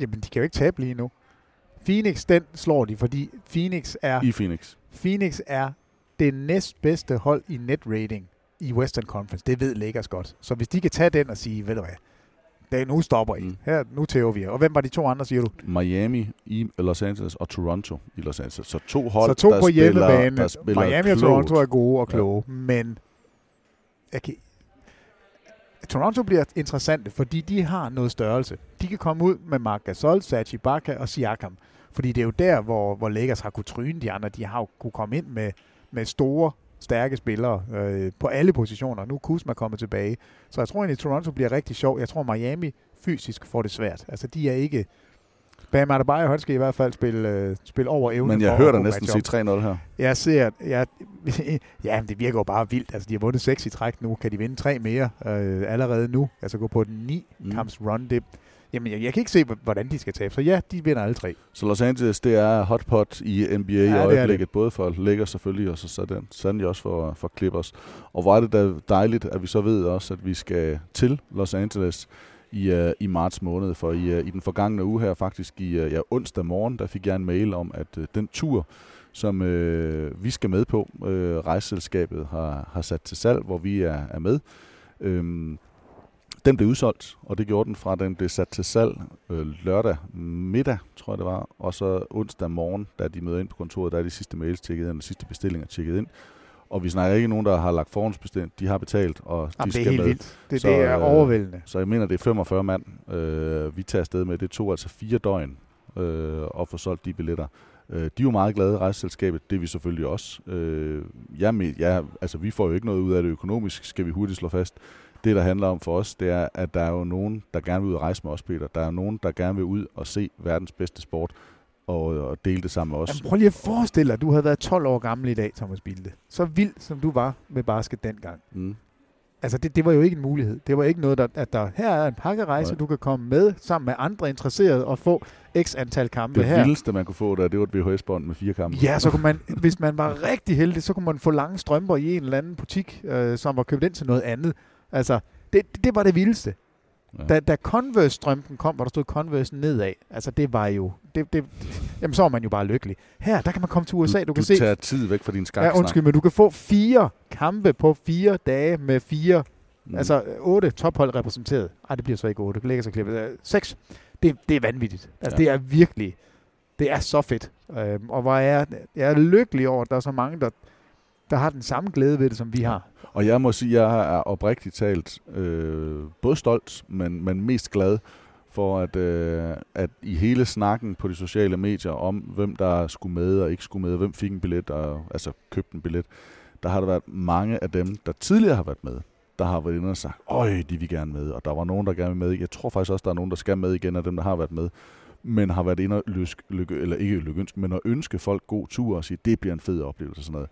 Jamen, de kan jo ikke tabe lige nu. Phoenix, den slår de, fordi Phoenix er det næstbedste hold i net rating i Western Conference. Det ved Lakers godt. Så hvis de kan tage den og sige, ved du hvad, nu stopper I. Her, nu tæver vi. Og hvem var de 2 andre, siger du? Miami i Los Angeles og Toronto i Los Angeles. Så 2 hold, så 2 der på hjemmebane. Der spiller Miami og Toronto er gode og kloge, ja. Men okay. Toronto bliver interessante, fordi de har noget størrelse. De kan komme ud med Marc Gasol, Serge Ibaka og Siakam. Fordi det er jo der, hvor Lakers har kunne tryne de andre. De har jo kunne komme ind med store, stærke spillere på alle positioner. Nu er Kuzma kommet tilbage. Så jeg tror egentlig, Toronto bliver rigtig sjov. Jeg tror, Miami fysisk får det svært. Altså, de er ikke... Bam Adebayo, han skal i hvert fald spille over evne. Men jeg hører dig næsten sige 3-0 her. Jeg ser... Ja, det virker jo bare vildt. Altså, de har vundet 6 i træk nu. Kan de vinde 3 mere allerede nu? Altså, gå på den 9-kamps run. Det, jamen, jeg kan ikke se, hvordan de skal tabe. Så ja, de vinder alle 3. Så Los Angeles, det er hotpot i NBA i øjeblikket. Både for Lakers selvfølgelig, og så sandelig også for Clippers. Og hvor er det da dejligt, at vi så ved også, at vi skal til Los Angeles i marts måned, for i den forgangne uge her, faktisk i onsdag morgen, der fik jeg en mail om, at den tur, som vi skal med på, rejseselskabet har sat til salg, hvor vi er med, den blev udsolgt, og det gjorde den fra, den blev sat til salg lørdag middag, tror jeg det var, og så onsdag morgen, da de møder ind på kontoret, der er de sidste mails tjekket ind, de sidste bestillinger tjekket ind. Og vi snakker ikke nogen, der har lagt forhåndsbestemt. De har betalt, og de skal med. Det er helt vildt. Det er overvældende. Så jeg mener, det er 45 mand, vi tager afsted med. Det tog altså 4 døgn at få solgt de billetter. De er jo meget glade, rejseselskabet. Det er vi selvfølgelig også. Altså, vi får jo ikke noget ud af det økonomisk, skal vi hurtigt slå fast. Det, der handler om for os, det er, at der er jo nogen, der gerne vil ud og rejse med os, Peter. Der er nogen, der gerne vil ud og se verdens bedste sport. Og dele det sammen med os. Jamen, prøv lige at forestille dig, at du havde været 12 år gammel i dag, Thomas Bilde. Så vild, som du var med basket dengang. Mm. Altså, det var jo ikke en mulighed. Det var ikke noget, her er en pakkerejse, du kan komme med sammen med andre interesserede og få x antal kampe her. Det vildeste, man kunne få der, det var et VHS-bånd med 4 kampe. Ja, så kunne man, hvis man var rigtig heldig, så kunne man få lange strømper i en eller anden butik, som var købt ind til noget andet. Altså, det var det vildeste. Ja. Da Converse-strømpen kom, hvor der stod Converse nedad, altså det var jo... Jamen, så er man jo bare lykkelig. Her, der kan man komme til USA, du kan se... Du tager tid væk fra din skaksnak. Ja, undskyld, men du kan få 4 kampe på 4 dage med 4... Altså, 8 tophold repræsenteret. Ej, det bliver så ikke 8. Det lægger sig klippet. 6. Det er vanvittigt. Altså, det er virkelig... Det er så fedt. Og hvor jeg er lykkelig over, at der er så mange, der har den samme glæde ved det, som vi har. Og jeg må sige, at jeg er oprigtigt talt både stolt, men mest glad for, at i hele snakken på de sociale medier om, hvem der skulle med og ikke skulle med, hvem fik en billet og altså købte en billet, der har der været mange af dem, der tidligere har været med, der har været inde og sagt, øj, de vil gerne med, og der var nogen, der gerne vil med. Jeg tror faktisk også, der er nogen, der skal med igen af dem, der har været med, men har været inde og ønske folk god tur og sige, det bliver en fed oplevelse og sådan noget.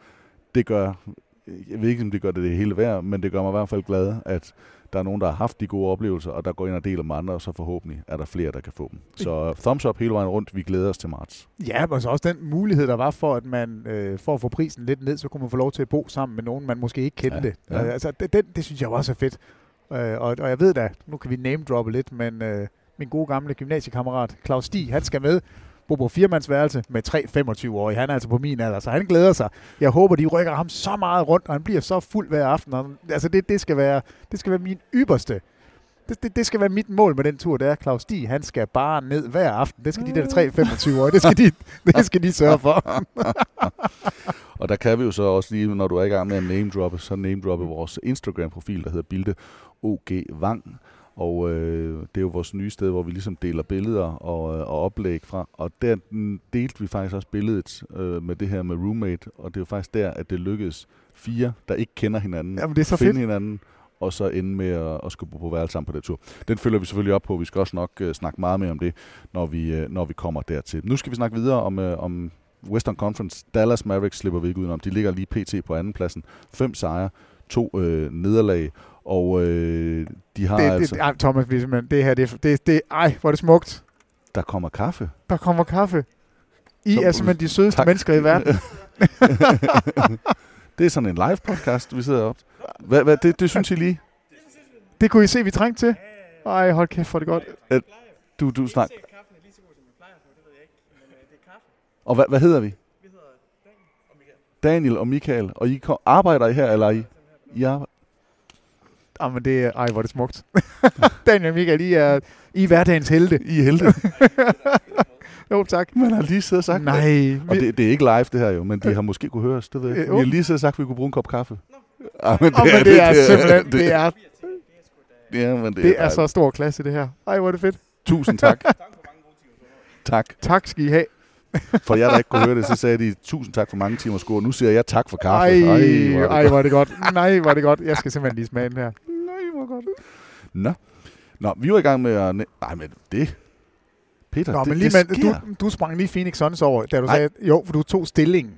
Det gør, jeg ved ikke, om det gør det hele værd, men det gør mig i hvert fald glad, at der er nogen, der har haft de gode oplevelser, og der går ind og deler med andre, og så forhåbentlig er der flere, der kan få dem. Så thumbs up hele vejen rundt. Vi glæder os til marts. Ja, og så også den mulighed, der var for, at man for at få prisen lidt ned, så kunne man få lov til at bo sammen med nogen, man måske ikke kendte. Ja. Altså, det synes jeg også er fedt. Og jeg ved da, nu kan vi name-droppe lidt, men min gode gamle gymnasiekammerat Claus Stig, han skal med. Bo på firmandsværelse med 3 25-årige. Han er altså på min alder, så han glæder sig. Jeg håber, de rykker ham så meget rundt, og han bliver så fuld hver aften. Altså, det skal være min ypperste. Det skal være mit mål med den tur, det er, Claus Stig, han skal bare ned hver aften. Det skal de der 3 25-årige, det skal de sørge for. Og der kan vi jo så også lige, når du er i gang med at name-droppe, så name-droppe vores Instagram-profil, der hedder Bilde OG Wang. Og det er jo vores nye sted, hvor vi ligesom deler billeder og oplæg fra. Og der delte vi faktisk også billedet med det her med roommate, og det er jo faktisk der, at det lykkedes 4, der ikke kender hinanden, jamen, det er så finde fedt. Hinanden, og så ende med at skulle bo på værelse sammen på den tur. Den følger vi selvfølgelig op på. Vi skal også nok snakke meget mere om det, når vi kommer dertil. Nu skal vi snakke videre om Western Conference. Dallas Mavericks slipper vi ikke udenom. De ligger lige pt. på andenpladsen. 5 sejre, 2 nederlag. Og de har det, altså... Ej, Thomas, det her, det ej, hvor er det smukt. Der kommer kaffe. I er simpelthen de sødeste mennesker i verden. Det er sådan en live podcast, vi sidder op. Hvad, det synes I lige? Det kunne I se, vi trængte til. Ej, hold kæft, hvor er det godt. Du snak. Og hvad hedder vi? Vi hedder Daniel og Michael. Og I arbejder I her, eller I arbejder? Jamen det er... Ej, hvor er det smukt. Daniel og Michael, I er hverdagens helte. I er helte. Jo, tak. Man har lige siddet og sagt... Nej. Det. Og det er ikke live, det her jo, men de har måske kunne høre os, det ved jeg. Vi har lige siddet og sagt, at vi kunne bruge en kop kaffe. Det er så stor klasse, det her. Ej, hvor er det fedt. Tusind tak. Tak skal I have. For jeg der ikke kunne høre det, så sagde de 1000 tak for mange timer score. Nu siger jeg tak for kaffe. Ej, var det godt. Nej, var det godt. Jeg skal simpelthen lige smage den her. Nej, hvor godt. Nå, vi var i gang med at... Nej, men det... Peter, nå, men du sprang lige Phoenix Suns over, da du sagde... Jo, for du tog stillingen.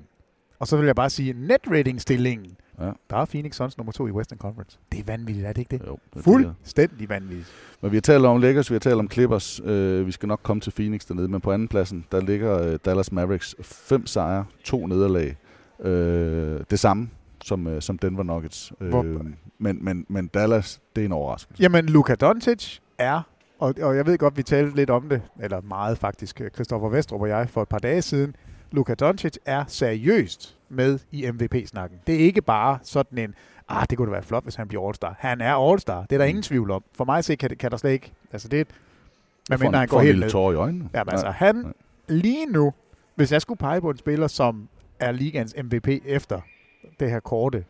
Og så vil jeg bare sige netrating-stillingen. Ja. Der er Phoenix Suns nummer 2 i Western Conference. Det er vanvittigt, er det ikke det? Jo, det fuldstændig vanvittigt. Men vi har talt om Lakers, vi har talt om Clippers. Vi skal nok komme til Phoenix dernede, men på andenpladsen, der ligger Dallas Mavericks 5 sejre, 2 nederlag. Det samme som Denver Nuggets. Men Dallas, det er en overraskelse. Jamen, Luka Dončić er... Og jeg ved godt, vi talte lidt om det, eller meget faktisk, Christoffer Vestrup og jeg, for et par dage siden. Luka Dončić er seriøst med i MVP-snakken. Det er ikke bare sådan en, det kunne da være flot, hvis han bliver all-star. Han er all-star. Det er der ingen tvivl om. For mig se, kan der slet ikke... Altså det er... Man mener, han går helt ned. Tår i øjnene. Ja, men altså han lige nu, hvis jeg skulle pege på en spiller, som er ligaens MVP efter det her korte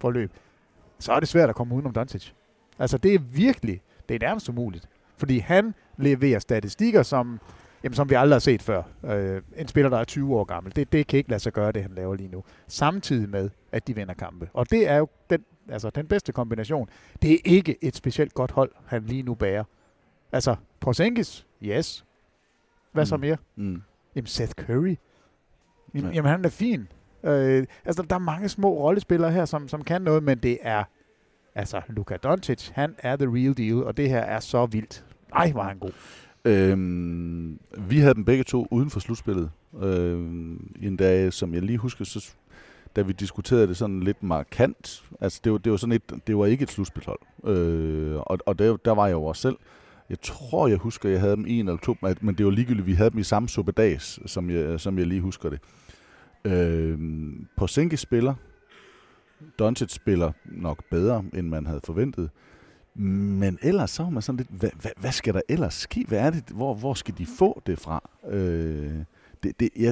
forløb, så er det svært at komme udenom Dončić. Altså det er virkelig... Det er nærmest umuligt. Fordi han leverer statistikker, som vi aldrig har set før. En spiller, der er 20 år gammel. Det kan ikke lade sig gøre, det han laver lige nu. Samtidig med, at de vinder kampe. Og det er jo den bedste kombination. Det er ikke et specielt godt hold, han lige nu bærer. Altså, Porzingis? Yes. Hvad så mere? Jamen, Seth Curry? Jamen, han er fin. Der er mange små rollespillere her, som kan noget, men det er... Altså, Luka Dončić, han er the real deal, og det her er så vildt. Ej, var han god. Vi havde dem begge to uden for slutspillet. En dag, som jeg lige husker, så, da vi diskuterede det sådan lidt markant. Altså, det var ikke et slutspilhold. Der var jeg jo også selv. Jeg tror, jeg husker, jeg havde dem 1 eller 2, men det var ligegyldigt, vi havde dem i samme suppedags, som jeg lige husker det. Porzingis spiller. Dončić spiller nok bedre, end man havde forventet. Men ellers så var man sådan lidt, hvad skal der ellers ske? Hvad er det? Hvor skal de få det fra?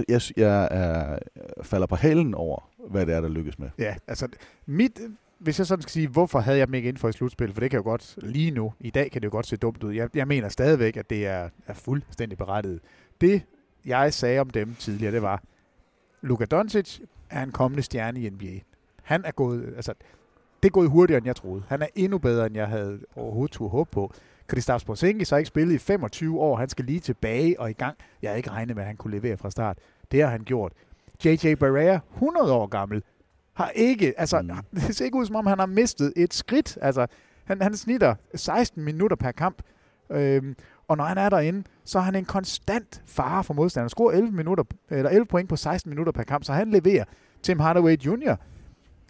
Jeg falder på halen over, hvad det er, der lykkes med. Ja, altså hvis jeg sådan skal sige, hvorfor havde jeg dem ikke inden for i slutspil? For det kan jo godt lige nu, i dag kan det jo godt se dumt ud. Jeg mener stadigvæk, at det er fuldstændig berettiget. Det, jeg sagde om dem tidligere, det var, Luka Dončić er en kommende stjerne i NBA. Han er gået, det er gået hurtigere, end jeg troede. Han er endnu bedre, end jeg havde overhovedet turde håbe på. Kristaps Porzingis har ikke spillet i 25 år. Han skal lige tilbage og i gang. Jeg havde ikke regnet med, at han kunne levere fra start. Det har han gjort. J.J. Barea, 100 år gammel, har ikke... Det ser ikke ud, som om han har mistet et skridt. Altså, han snitter 16 minutter per kamp. Og når han er derinde, så er han en konstant fare for modstanderen. Han scorer 11 point på 16 minutter per kamp, så han leverer. Tim Hardaway Jr.,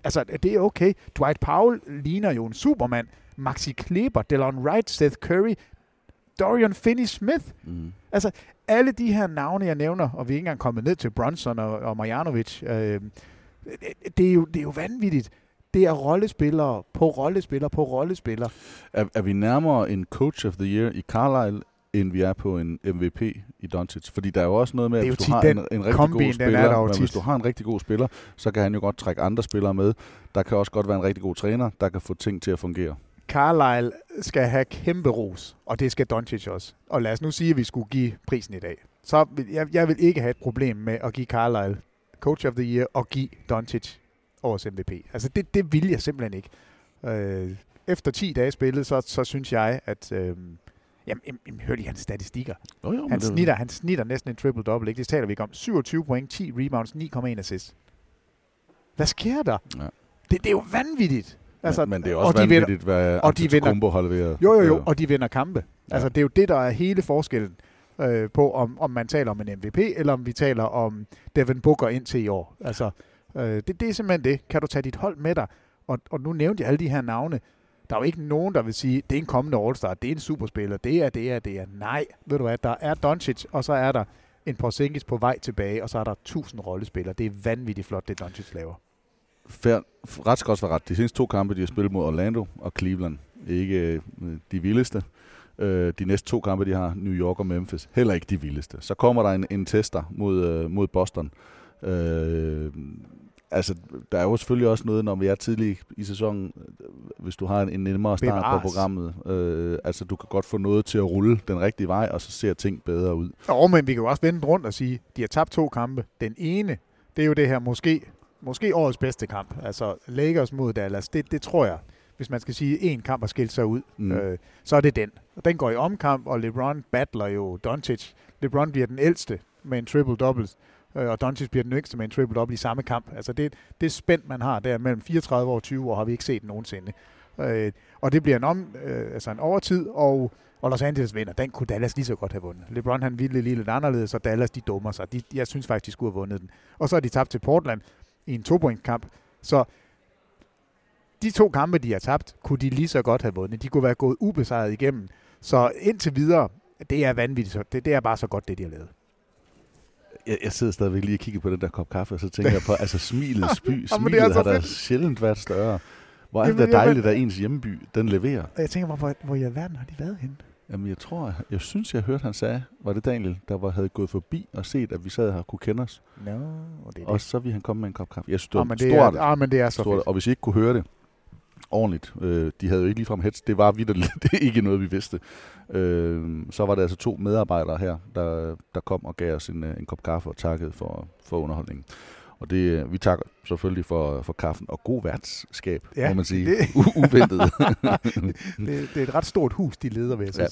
altså, det er okay. Dwight Powell ligner jo en supermand. Maxi Kleber, Delon Wright, Seth Curry, Dorian Finney-Smith. Altså, alle de her navne, jeg nævner, og vi er ikke engang kommet ned til Brunson og Marjanovic, det er jo vanvittigt. Det er rollespillere på rollespillere på rollespillere. Er vi nærmere en Coach of the Year i Carlisle, end vi er på en MVP i Dončić? Fordi der er jo også noget med, at hvis du har en rigtig god spiller, men hvis du har en rigtig god spiller, så kan han jo godt trække andre spillere med. Der kan også godt være en rigtig god træner, der kan få ting til at fungere. Carlisle skal have kæmpe ros, og det skal Doncic også. Og lad os nu sige, at vi skulle give prisen i dag. Så jeg vil ikke have et problem med at give Carlisle Coach of the Year og give Doncic årets MVP. Altså det vil jeg simpelthen ikke. Efter 10 dage spillet, så synes jeg, at... Jamen, hør lige hans statistikker. Han snitter næsten en triple-double, ikke? Det taler vi ikke om. 27 point, 10 rebounds, 9,1 assist. Hvad sker der? Ja. Det er jo vanvittigt. Altså, men det er også vanvittigt, hvad Antetokounmpo har leveret. Jo, og de vinder kampe. Ja. Altså, det er jo det, der er hele forskellen på, om man taler om en MVP, eller om vi taler om Devin Booker indtil i år. Altså, det er simpelthen det. Kan du tage dit hold med dig? Og nu nævnte jeg alle de her navne. Der er jo ikke nogen, der vil sige, det er en kommende All-Star, det er en superspiller, det er. Nej, ved du hvad, der er Doncic, og så er der en Porzingis på vej tilbage, og så er der 1000 rollespillere. Det er vanvittigt flot, det Doncic laver. Ret skal også være ret. De seneste 2 kampe, de har spillet mod Orlando og Cleveland. Ikke de vildeste. De næste 2 kampe, de har New York og Memphis. Heller ikke de vildeste. Så kommer der en tester mod Boston. Altså, der er jo selvfølgelig også noget, når vi er tidlig i sæsonen, hvis du har en nemmere start på programmet. Altså, du kan godt få noget til at rulle den rigtige vej, og så ser ting bedre ud. Men vi kan jo også vende rundt og sige, de har tabt 2 kampe. Den ene, det er jo det her måske årets bedste kamp. Altså, Lakers mod Dallas, det tror jeg. Hvis man skal sige, en kamp har skilt sig ud, så er det den. Og den går i omkamp, og LeBron battler jo Doncic. LeBron bliver den ældste med en triple-doubles. Og Doncic bliver den yngste med en triple-double i samme kamp. Altså det spænd, man har der mellem 34 år og 20 år, har vi ikke set nogensinde. Og det bliver en overtid, og Los Angeles vinder. Den kunne Dallas lige så godt have vundet. LeBron han ville lige lidt anderledes, og Dallas de dummer sig. Jeg synes faktisk, de skulle have vundet den. Og så er de tabt til Portland i en 2-point-kamp. Så de 2 kampe, de har tabt, kunne de lige så godt have vundet. De kunne være gået ubesejret igennem. Så indtil videre, det er vanvittigt. Det er bare så godt, det de har lavet. Jeg sidder stadigvæk lige og kigger på den der kop kaffe, og så tænker jeg på, altså smilet har der sjældent været større. Hvor er det dejligt, at ens hjemby, den leverer. Og jeg tænker, hvor i verden har de været henne? Jamen jeg synes, jeg hørte, han sagde, var det Daniel, der havde gået forbi og set, at vi sad her og kunne kende os. No, det. Og så ville han komme med en kop kaffe. Jeg synes, det var stort. Men det er så stort. Og hvis I ikke kunne høre det ordentligt, de havde jo ikke ligefrem heads, det var vitterligt ikke noget, vi vidste. Så var der altså 2 medarbejdere her, der kom og gav os en kop kaffe og takkede for underholdningen. Og vi takker selvfølgelig for kaffen og god værtskab, må man sige. Uventet. det er et ret stort hus, de leder, vil jeg så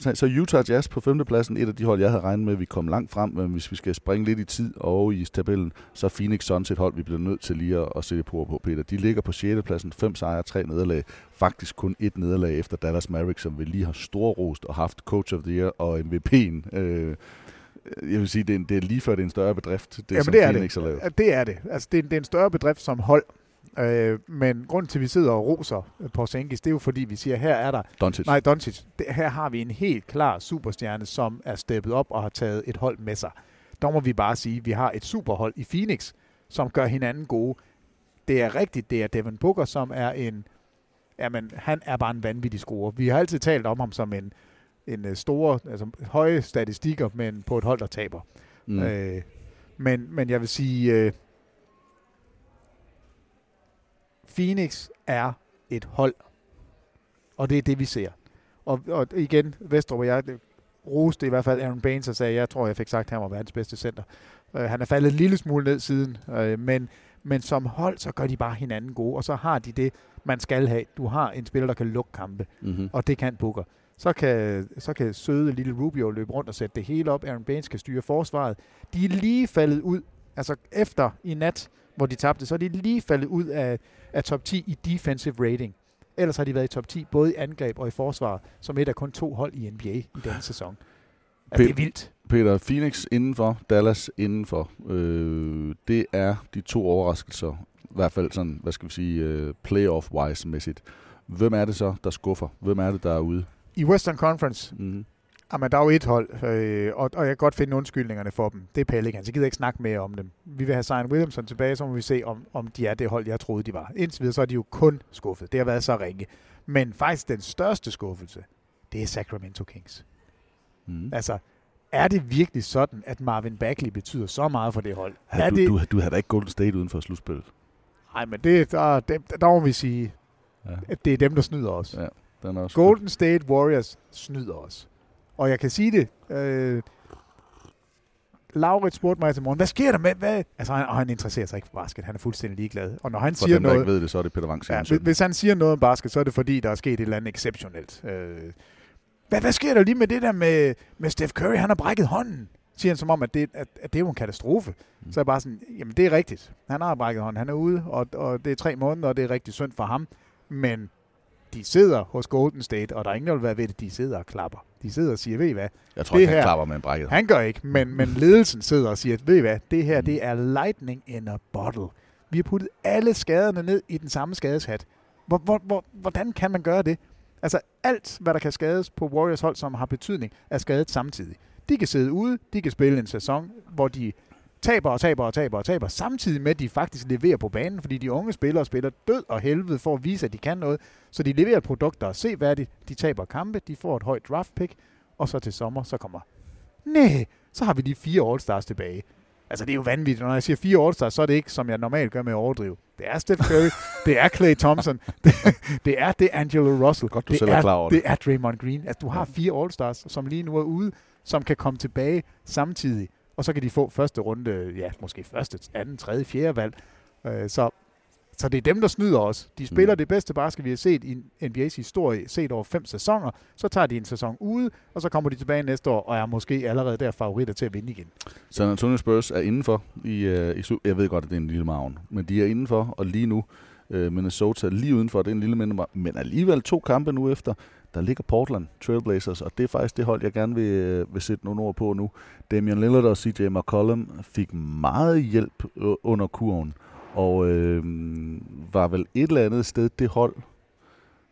sige. Så Utah Jazz på 5. pladsen. Et af de hold, jeg havde regnet med, at vi kom langt frem. Men hvis vi skal springe lidt i tid og i tabellen, så er Phoenix Suns et hold, vi bliver nødt til lige at sætte på, Peter. De ligger på 6. pladsen. 5 sejre, 3 nederlag. Faktisk kun 1 nederlag efter Dallas Mavericks, som vi lige har storrost og haft Coach of the Year og MVP'en. Jeg vil sige, det er lige før, det er en større bedrift, som Phoenix har lavet. Det er det. Altså, det er en større bedrift som hold. Men grunden til, at vi sidder og roser Porzingis, det er jo fordi, vi siger, her er der... Doncic. Her har vi en helt klar superstjerne, som er steppet op og har taget et hold med sig. Der må vi bare sige, at vi har et superhold i Phoenix, som gør hinanden gode. Det er rigtigt, det er Devin Booker, som er en... Jamen, han er bare en vanvittig scorer. Vi har altid talt om ham som en store, altså høje statistikker, men på et hold, der taber. Men jeg vil sige, Phoenix er et hold, og det er det, vi ser. Og igen, Vestrup og jeg roste i hvert fald Aaron Baines og sagde, jeg tror, jeg fik sagt, at han var verdens bedste center. Han er faldet en lille smule ned siden, men som hold, så gør de bare hinanden gode, og så har de det, man skal have. Du har en spiller, der kan lukke kampe, og det kan Booker. Så kan søde lille Rubio løbe rundt og sætte det hele op. Aaron Baines kan styre forsvaret. De er lige faldet ud, altså efter i nat, hvor de tabte, så er de lige faldet ud af top 10 i defensive rating. Ellers har de været i top 10 både i angreb og i forsvar, som et af kun 2 hold i NBA i denne sæson. Altså, det er vildt. Peter, Phoenix indenfor, Dallas indenfor. Det er de 2 overraskelser, i hvert fald sådan, hvad skal vi sige, playoff-wise-mæssigt. Hvem er det så, der skuffer? Hvem er det, der er ude? I Western Conference, der er jo et hold, og jeg kan godt finde undskyldningerne for dem. Det er Pelicans. Jeg gider ikke snakke mere om dem. Vi vil have Zion Williamson tilbage, så må vi se, om de er det hold, jeg troede, de var. Indtil videre, så er de jo kun skuffet. Det har været så ringe. Men faktisk den største skuffelse, det er Sacramento Kings. Altså, er det virkelig sådan, at Marvin Bagley betyder så meget for det hold? Du havde da ikke Golden State uden for slutspillet? Nej, men det, der må vi sige... Ja. Det er dem, der snyder os. Ja, den er også Golden State Warriors snyder os. Og jeg kan sige det. Laurits spurgte mig til morgen, hvad sker der med? Hvad? Altså, han interesserer sig ikke for basket. Han er fuldstændig ligeglad. Og når han for siger dem, noget, der ikke ved det, så er det Peter Wang. Ja, hvis han siger noget om basket, så er det fordi, der er sket et eller andet exceptionelt. Hvad sker der lige med det der med Steph Curry? Han har brækket hånden. Siger han som om, at det er jo en katastrofe. Mm. Så er jeg bare sådan, jamen det er rigtigt. Han har brækket hånden. Han er ude, og det er 3 måneder, og det er rigtig synd for ham. Men de sidder hos Golden State, og der er ingen, der vil være ved det. De sidder og klapper. De sidder og siger, ved I hvad? Jeg tror ikke, han klapper med en brækket hånd. Han gør ikke, men ledelsen sidder og siger, ved I hvad? Det her, det er lightning in a bottle. Vi har puttet alle skaderne ned i den samme skadeshat. Hvordan kan man gøre det? Altså alt, hvad der kan skades på Warriors hold, som har betydning, er skadet samtidig. De kan sidde ude, de kan spille en sæson, hvor de taber, samtidig med, at de faktisk leverer på banen, fordi de unge spillere spiller død og helvede for at vise, at de kan noget. Så de leverer produkter og se hvad de taber kampe, de får et højt draft pick, og så til sommer, så kommer så har vi de 4 All-Stars tilbage. Altså, det er jo vanvittigt. Når jeg siger 4 All-Stars, så er det ikke, som jeg normalt gør med at overdrive. Det er Steph Curry, det er Klay Thompson, det er Angelo Russell, godt, du selv er klar over det. Det er Draymond Green. Altså, du har 4 All-Stars, som lige nu er ude, som kan komme tilbage samtidig. Og så kan de få første runde, ja, måske første, anden, tredje, fjerde valg. Så det er dem, der snyder os. De spiller det bedste basket, vi har set i NBA's historie, set over 5 sæsoner. Så tager de en sæson ude, og så kommer de tilbage næste år, og er måske allerede der favoritter til at vinde igen. San Antonio Spurs er indenfor. Jeg ved godt, at det er en lille margen, men de er indenfor, og lige nu Minnesota lige udenfor, det er en lille mindre, men alligevel 2 kampe nu efter. Der ligger Portland Trailblazers, og det er faktisk det hold, jeg gerne vil sætte nogle ord på nu. Damian Lillard og CJ McCollum fik meget hjælp under kurven, og var vel et eller andet sted det hold,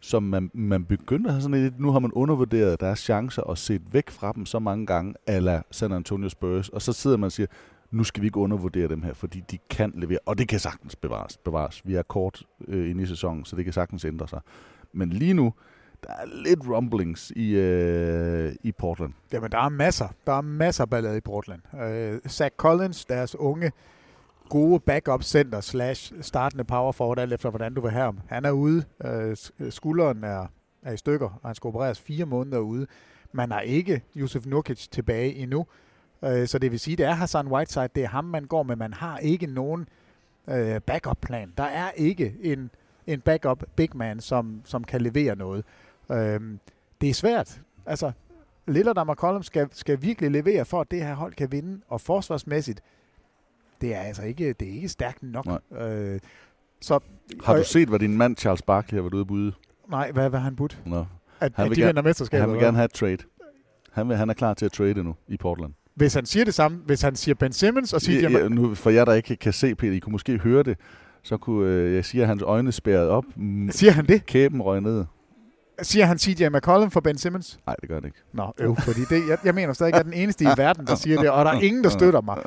som man begyndte at have sådan lidt. Nu har man undervurderet deres chancer og set væk fra dem så mange gange, a la San Antonio Spurs, og så sidder man og siger, nu skal vi ikke undervurdere dem her, fordi de kan levere, og det kan sagtens bevares. Vi er kort inde i sæsonen, så det kan sagtens ændre sig. Men lige nu, der er lidt rumblings i Portland. Jamen, der er masser. Der er masser af ballade i Portland. Zach Collins, deres unge, gode backup center / startende power forward, alt efter hvordan du vil have ham. Han er ude. Skulderen er i stykker, og han skal opereres 4 måneder ude. Man har ikke Jusuf Nurkic tilbage endnu. Så det vil sige, det er Hassan Whiteside, det er ham, man går med. Man har ikke nogen backup-plan. Der er ikke en backup big man, som kan levere noget. Det er svært. Altså, Lillard og McCollum skal virkelig levere for, at det her hold kan vinde. Og forsvarsmæssigt, det er ikke stærkt nok. Så, har du set, hvad din mand Charles Barkley har været ude at byde? Nej, hvad har han budt? No. At de vinder mesterskabet? Han vil gerne have et trade. Han er klar til at trade nu i Portland. Hvis han siger det samme, hvis han siger Ben Simmons og siger... Nu, for jer, der ikke kan se, Peter, I kunne måske høre det, så kunne jeg sige, at hans øjne spærrede op. Siger han det? Kæben røg ned. Siger han CJ McCollum for Ben Simmons? Nej, det gør det ikke. Nå, fordi det, jeg mener stadig, at jeg er den eneste i verden, der siger det, og der er ingen, der støtter mig.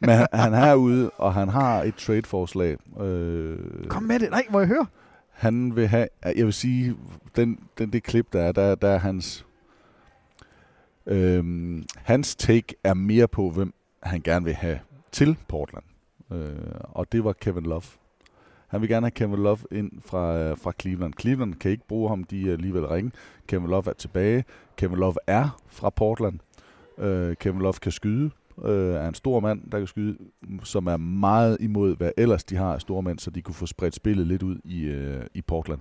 Men han er ude, og han har et trade-forslag. Kom med det. Nej, må jeg høre? Han vil have... Jeg vil sige, det klip, der er hans... Hans take er mere på, hvem han gerne vil have til Portland. Og det var Kevin Love. Han vil gerne have Kevin Love ind fra Cleveland. Cleveland kan ikke bruge ham, de er alligevel ringe. Kevin Love er tilbage. Kevin Love er fra Portland. Kevin Love kan skyde. Er en stor mand, der kan skyde, som er meget imod, hvad ellers de har af store mænd, så de kunne få spredt spillet lidt ud i Portland.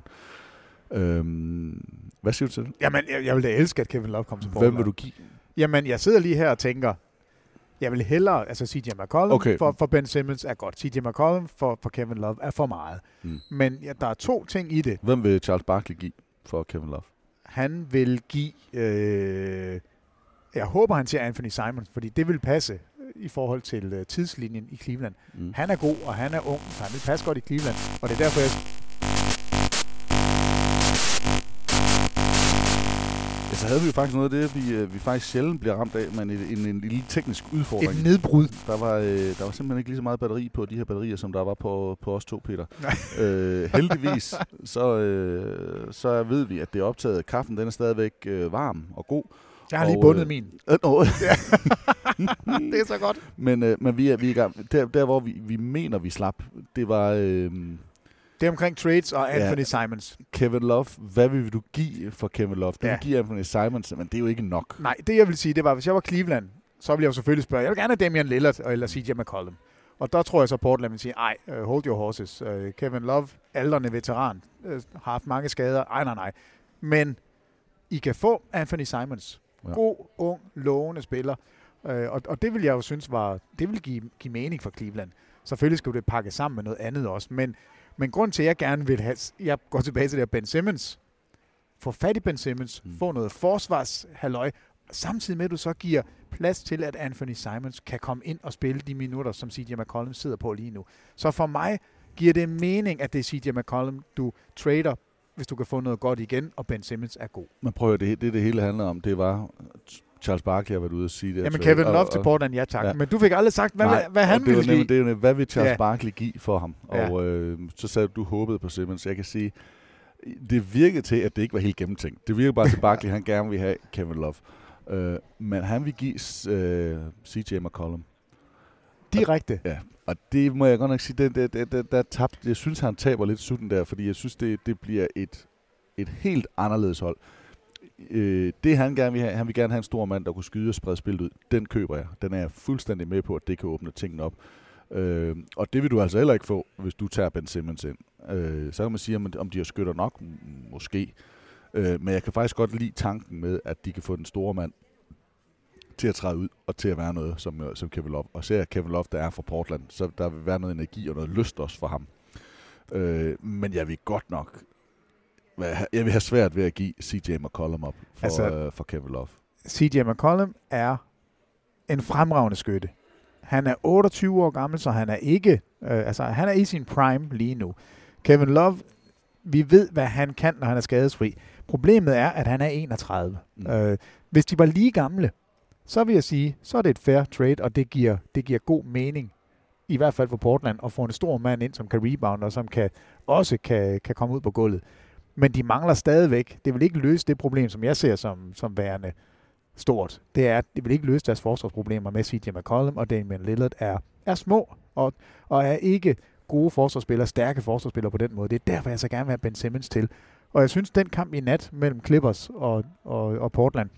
Hvad siger du til det? Jamen, jeg ville da elske, at Kevin Love kom til Portland. Hvem vil du give? Jamen, jeg sidder lige her og tænker, jeg vil hellere, altså CJ McCollum for Ben Simmons er godt. CJ McCollum for Kevin Love er for meget. Men der er 2 ting i det. Hvem vil Charles Barkley give for Kevin Love? Han vil give... jeg håber, han siger Anthony Simons, fordi det vil passe i forhold til tidslinjen i Cleveland. Han er god, og han er ung, så han vil passe godt i Cleveland. Og det er derfor, så havde vi jo faktisk noget af det, vi faktisk sjældent bliver ramt af, men en lille teknisk udfordring. Et nedbrud. Der var simpelthen ikke lige så meget batteri på de her batterier, som der var på os 2, Peter. Heldigvis, så ved vi, at det er optaget. Kaffen, den er stadigvæk varm og god. Jeg har lige bundet min. Det er så godt. Men vi er i gang. Der hvor vi mener, vi slap, det var... Det er omkring trades og Anthony Simons. Kevin Love. Hvad vil du give for Kevin Love? Du vil give Anthony Simons, men det er jo ikke nok. Nej, det jeg vil sige, det var, hvis jeg var Cleveland, så ville jeg jo selvfølgelig spørge, jeg vil gerne have Damian Lillard eller CJ McCollum. Og der tror jeg så, Portland vil sige, ej, hold your horses. Kevin Love, aldrende veteran, har haft mange skader. Ej, nej. Men I kan få Anthony Simons. Ja. God, ung, lovende spiller. Og det vil jeg jo synes var, det vil give mening for Cleveland. Selvfølgelig skulle det pakke sammen med noget andet også, men grund til, at jeg gerne vil have, jeg går tilbage til det her Ben Simmons, få fat i Ben Simmons, få noget forsvarshalløj, samtidig med, at du så giver plads til, at Anthony Simons kan komme ind og spille de minutter, som CJ McCollum sidder på lige nu. Så for mig giver det mening, at det er CJ McCollum, du trader, hvis du kan få noget godt igen, og Ben Simmons er god. Man prøver det hele handler om, det var... Charles Barkley har været ude at sige det. Jamen Kevin Love til Portland, ja tak. Ja. Men du fik aldrig sagt, hvad han ville give. Det er jo, hvad vil Charles Barkley give for ham? Ja. Og så sagde du håbede på Simmons. Jeg kan sige, det virkede til, at det ikke var helt gennemtænkt. Det virkede bare til Barkley, han gerne vil have Kevin Love. Men han vil give CJ McCollum. Direkte? Ja, og det må jeg godt nok sige, der tabt. Jeg synes, han taber lidt sutten der, fordi jeg synes, det bliver et helt anderledes hold. Det han gerne vil have, han vil gerne have en stor mand, der kunne skyde og sprede spillet ud. Den køber jeg. Den er jeg fuldstændig med på, at det kan åbne tingene op. Og det vil du altså heller ikke få, hvis du tager Ben Simmons ind. Så kan man sige, om de har skytter nok. Måske. Men jeg kan faktisk godt lide tanken med, at de kan få den store mand til at træde ud og til at være noget, som Kevin Love. Og ser Kevin Love, der er fra Portland, så der vil være noget energi og noget lyst også for ham. Men jeg vil godt nok... Jeg vil have svært ved at give CJ McCollum op for Kevin Love. CJ McCollum er en fremragende skytte. Han er 28 år gammel, så han er ikke... han er i sin prime lige nu. Kevin Love, vi ved, hvad han kan, når han er skadesfri. Problemet er, at han er 31. Hvis de var lige gamle, så vil jeg sige, så er det et fair trade, og det giver god mening. I hvert fald for Portland, at få en stor mand ind, som kan rebound, og som kan komme ud på gulvet. Men de mangler stadigvæk. Det vil ikke løse det problem, som jeg ser som værende stort. Det er, at det vil ikke løse deres forsvarsproblemer med CJ McCollum, og Damian Lillard er små og er ikke gode forsvarsspillere, stærke forsvarsspillere på den måde. Det er derfor, jeg så gerne vil have Ben Simmons til. Og jeg synes, den kamp i nat mellem Clippers og Portland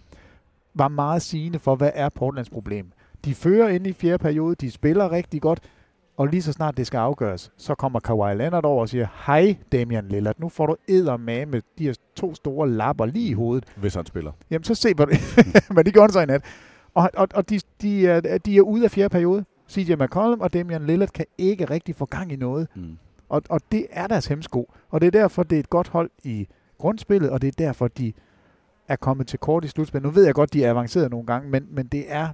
var meget sigende for, hvad er Portlands problem. De fører ind i fjerde periode, de spiller rigtig godt, og lige så snart det skal afgøres, så kommer Kawhi Leonard over og siger, hej Damian Lillard, nu får du eddermame med de her to store lapper lige i hovedet. Hvis han spiller. Jamen så se på det, men det gjorde han så i nat. Og de er ude af fjerde periode. CJ McCollum og Damian Lillard kan ikke rigtig få gang i noget. Og det er deres hemsko. Og det er derfor, det er et godt hold i grundspillet, og det er derfor, de er kommet til kort i slutspillet. Nu ved jeg godt, de er avanceret nogle gange, men det er...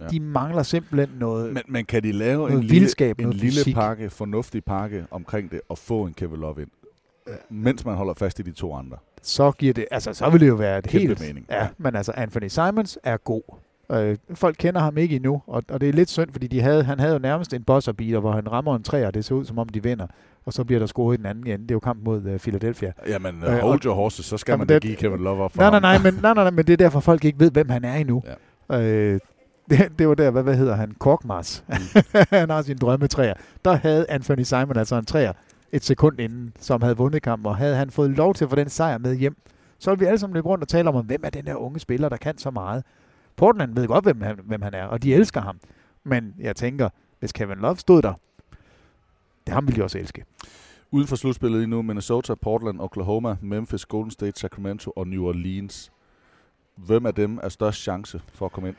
Ja. De mangler simpelthen noget. Men kan de lave en lille pakke, fornuftig pakke omkring det og få en Kevin Love ind, mens man holder fast i de to andre? Så giver det, altså så vil det jo være et helt mening. Ja, men altså Anthony Simons er god. Folk kender ham ikke endnu, og det er lidt synd, fordi han havde jo nærmest en buzzer-beater, hvor han rammer en træer, og det ser ud som om de vinder, og så bliver der scoret i den anden ende. Det er jo kamp mod Philadelphia. Jamen hold your horses, så skal man da give Kevin Love op for ham. Men det er derfor folk ikke ved, hvem han er endnu. Ja. Det var der, hvad hedder han? Korkmars. Han har sine drømmetræer. Der havde Anthony Simon altså en træer et sekund inden, som havde vundet kampen, og havde han fået lov til at få den sejr med hjem, så ville vi alle sammen løbe rundt og tale om, hvem er den der unge spiller, der kan så meget. Portland ved godt, hvem han er, og de elsker ham. Men jeg tænker, hvis Kevin Love stod der, det ham ville de også elske. Uden for slutspillet lige nu, Minnesota, Portland, Oklahoma, Memphis, Golden State, Sacramento og New Orleans. Hvem af dem er størst chance for at komme ind?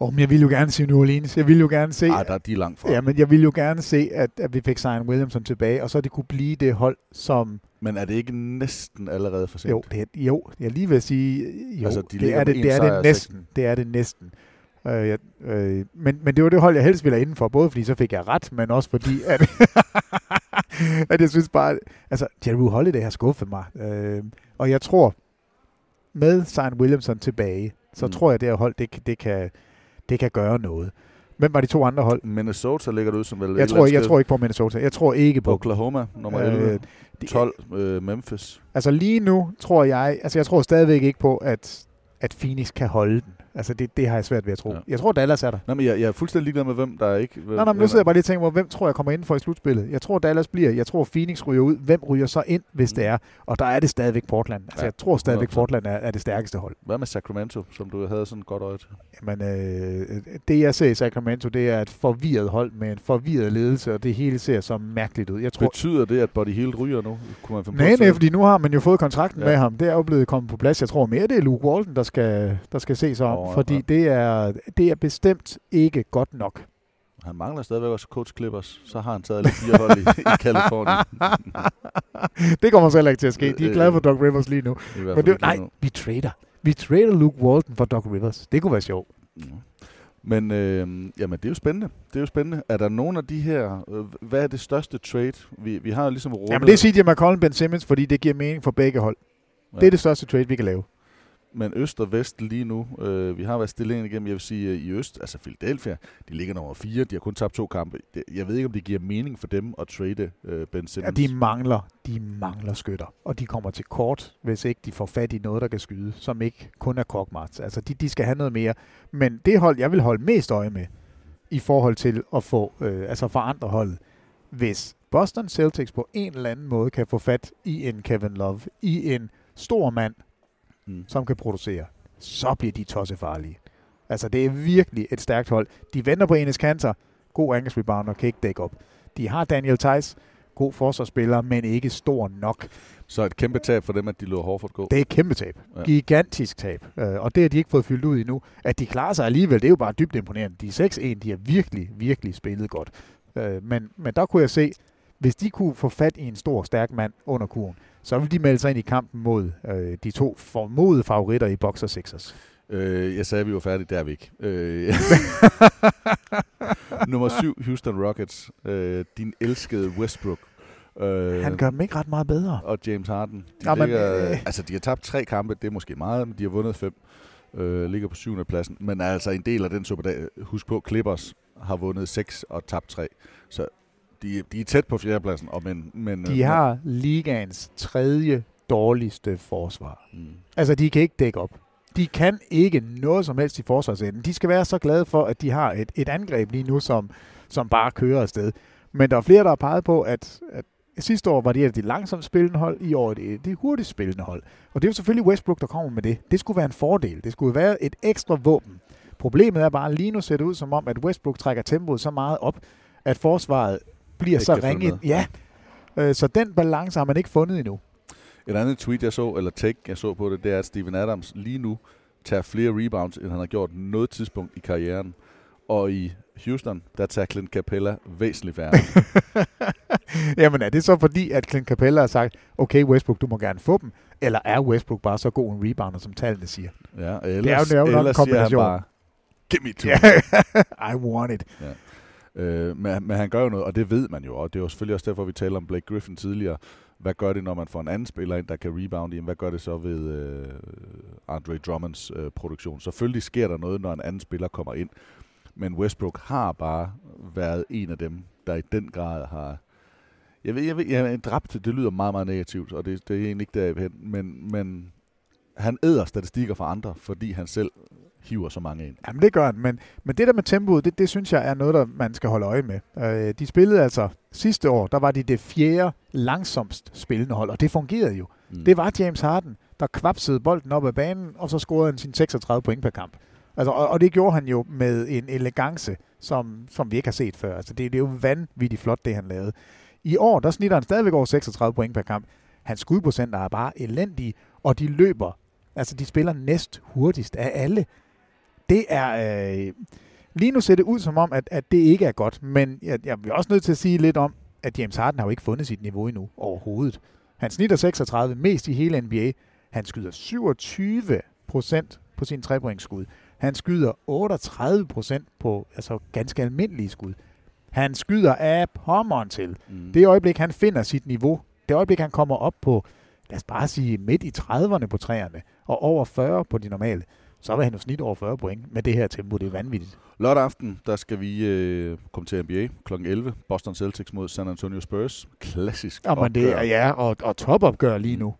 Men jeg ville jo gerne se New Orleans. Jeg ville jo gerne se... der er de langt fra. Ja, men jeg ville jo gerne se, at vi fik Zion Williamson tilbage, og så det kunne blive det hold, som... Men er det ikke næsten allerede for sent? Jo, jeg lige vil sige... Jo, altså, det er det næsten. Men det var det hold, jeg helst ville have indenfor, både fordi så fik jeg ret, men også fordi, at... at jeg synes bare... Altså, Jrue Holiday har skuffet mig. Og jeg tror, med Zion Williamson tilbage, så tror jeg, det her hold, det kan gøre noget. Hvem var de to andre hold? Minnesota ligger det ud som vel... Jeg tror ikke på Minnesota. Jeg tror ikke på... Oklahoma, nummer 11, 12, Memphis. Altså lige nu tror jeg... Altså jeg tror stadigvæk ikke på, at Phoenix kan holde den. Altså det har jeg svært ved at tro. Ja. Jeg tror Dallas er der. Nej, men jeg er fuldstændig ligeglad med hvem der ikke. Nej, men nu sidder jeg bare lige og tænker, hvem tror jeg kommer ind for i slutspillet? Jeg tror Dallas bliver. Jeg tror Phoenix ryger ud. Hvem ryger så ind, hvis det er? Og der er det stadigvæk Portland. Altså jeg tror stadigvæk Portland er det stærkeste hold. Hvad med Sacramento, som du havde sådan godt øje til? Jamen det jeg ser i Sacramento, det er et forvirret hold med en forvirret ledelse, og det hele ser så mærkeligt ud. Jeg tror, betyder det at Buddy Hield ryger nu? Nej, fordi nu har man jo fået kontrakten med ham. Det er jo blevet kommet på plads. Jeg tror mere det er Luke Walton der skal se sig om. Fordi det er bestemt ikke godt nok. Han mangler stadigvæk også coach Clippers, så har han taget lidt 4 hold i Californien. Det kommer selv ikke til at ske. De er glade for Doc Rivers lige nu. Vi trader Luke Walton for Doc Rivers. Det kunne være sjovt. Ja. Men jamen, det er jo spændende. Er der nogen af de her... hvad er det største trade? Vi har jo ligesom... Jamen det er CJ McCollum, Ben Simmons, fordi det giver mening for begge hold. Ja. Det er det største trade, vi kan lave. Men øst og vest lige nu, vi har været stillingen igennem, jeg vil sige i øst, altså Philadelphia, de ligger nummer 4, de har kun tabt 2 kampe. Jeg ved ikke, om det giver mening for dem at trade Ben Simmons. Ja, de mangler skytter, og de kommer til kort, hvis ikke de får fat i noget, der kan skyde, som ikke kun er kokmarts. Altså de skal have noget mere, men det hold, jeg vil holde mest øje med, i forhold til at få, altså forandre holdet, hvis Boston Celtics på en eller anden måde kan få fat i en Kevin Love, i en stor mand, som kan producere, så bliver de tossefarlige. Altså, det er virkelig et stærkt hold. De venter på Enes Kanter. God angrebsrebounder, kan ikke dække op. De har Daniel Theis, god forsvarsspiller, men ikke stor nok. Så et kæmpe tab for dem, at de lå Horford gå? Det er et kæmpe tab. Ja. Gigantisk tab. Og det har de ikke fået fyldt ud endnu. At de klarer sig alligevel, det er jo bare dybt imponerende. De er 6-1, de har virkelig, virkelig spillet godt. Men der kunne jeg se, hvis de kunne få fat i en stor, stærk mand under kurven, så vil de melde sig ind i kampen mod de 2 formodede favoritter i Bucks og Sixers. Jeg sagde, at vi var færdige. Der er vi ikke. Nummer 7, Houston Rockets. Din elskede Westbrook. Han gør dem ikke ret meget bedre. Og James Harden. De har tabt 3 kampe. Det er måske meget, men de har vundet 5. Ligger på 7. pladsen. Men altså en del af den superdag. Husk på, Clippers har vundet 6 og tabt 3. Så... De er tæt på 4. pladsen. Men de har ligaens 3. dårligste forsvar. Mm. Altså, de kan ikke dække op. De kan ikke noget som helst i forsvarsenden. De skal være så glade for, at de har et angreb lige nu, som bare kører afsted. Men der er flere, der har peget på, at sidste år var det et langsomt spillende hold. I år er det et hurtigt spillende hold. Og det er jo selvfølgelig Westbrook, der kommer med det. Det skulle være en fordel. Det skulle være et ekstra våben. Problemet er bare lige nu ser det ud som om, at Westbrook trækker tempoet så meget op, at forsvaret bliver så ringet. Ja. Så den balance har man ikke fundet endnu. Et andet tweet, jeg så, eller take, jeg så på det, det er, at Steven Adams lige nu tager flere rebounds, end han har gjort noget tidspunkt i karrieren. Og i Houston, der tager Clint Capella væsentligt færre. Jamen er det så fordi, at Clint Capella har sagt, okay Westbrook, du må gerne få dem, eller er Westbrook bare så god en rebounder, som tallene siger? Ja, ellers det er jo nok en kombination. Bare, give me two. I want it. Ja. Men han gør jo noget, og det ved man jo, og det er jo selvfølgelig også derfor, vi taler om Blake Griffin tidligere. Hvad gør det, når man får en anden spiller ind, der kan rebounde? Hvad gør det så ved Andre Drummonds produktion? Selvfølgelig sker der noget, når en anden spiller kommer ind, men Westbrook har bare været en af dem, der i den grad har... Jeg ved, dræbt, det lyder meget, meget negativt, og det er egentlig ikke der, jeg vil hen, men han æder statistikker for andre, fordi han selv... hiver så mange ind. Jamen det gør han, men det der med tempoet, det synes jeg er noget, der man skal holde øje med. De spillede altså sidste år, der var det 4. langsomst spillende hold, og det fungerede jo. Mm. Det var James Harden, der kvapsede bolden op ad banen, og så scorede han sine 36 point per kamp. Altså, og det gjorde han jo med en elegance, som vi ikke har set før. Altså, det er jo vanvittigt flot, det han lavede. I år, der snitter han stadigvæk over 36 point per kamp. Hans skudprocenter er bare elendige, og de løber. Altså, de spiller næst hurtigst af alle. Det er, lige nu ser det ud som om, at det ikke er godt, men jeg er også nødt til at sige lidt om, at James Harden har jo ikke fundet sit niveau endnu overhovedet. Han snitter 36 mest i hele NBA. Han skyder 27% på sine 3-pointsskud. Han skyder 38% på ganske almindelige skud. Han skyder af pommeren til. Mm. Det øjeblik, han finder sit niveau, det øjeblik, han kommer op på, lad os bare sige, midt i 30'erne på 3'erne, og over 40 på de normale, så var han jo snit over 40 point med det her tempo. Det er vanvittigt. Lørdag aften, der skal vi komme til NBA kl. 11. Boston Celtics mod San Antonio Spurs. Klassisk opgør. Det er, og topopgør lige nu.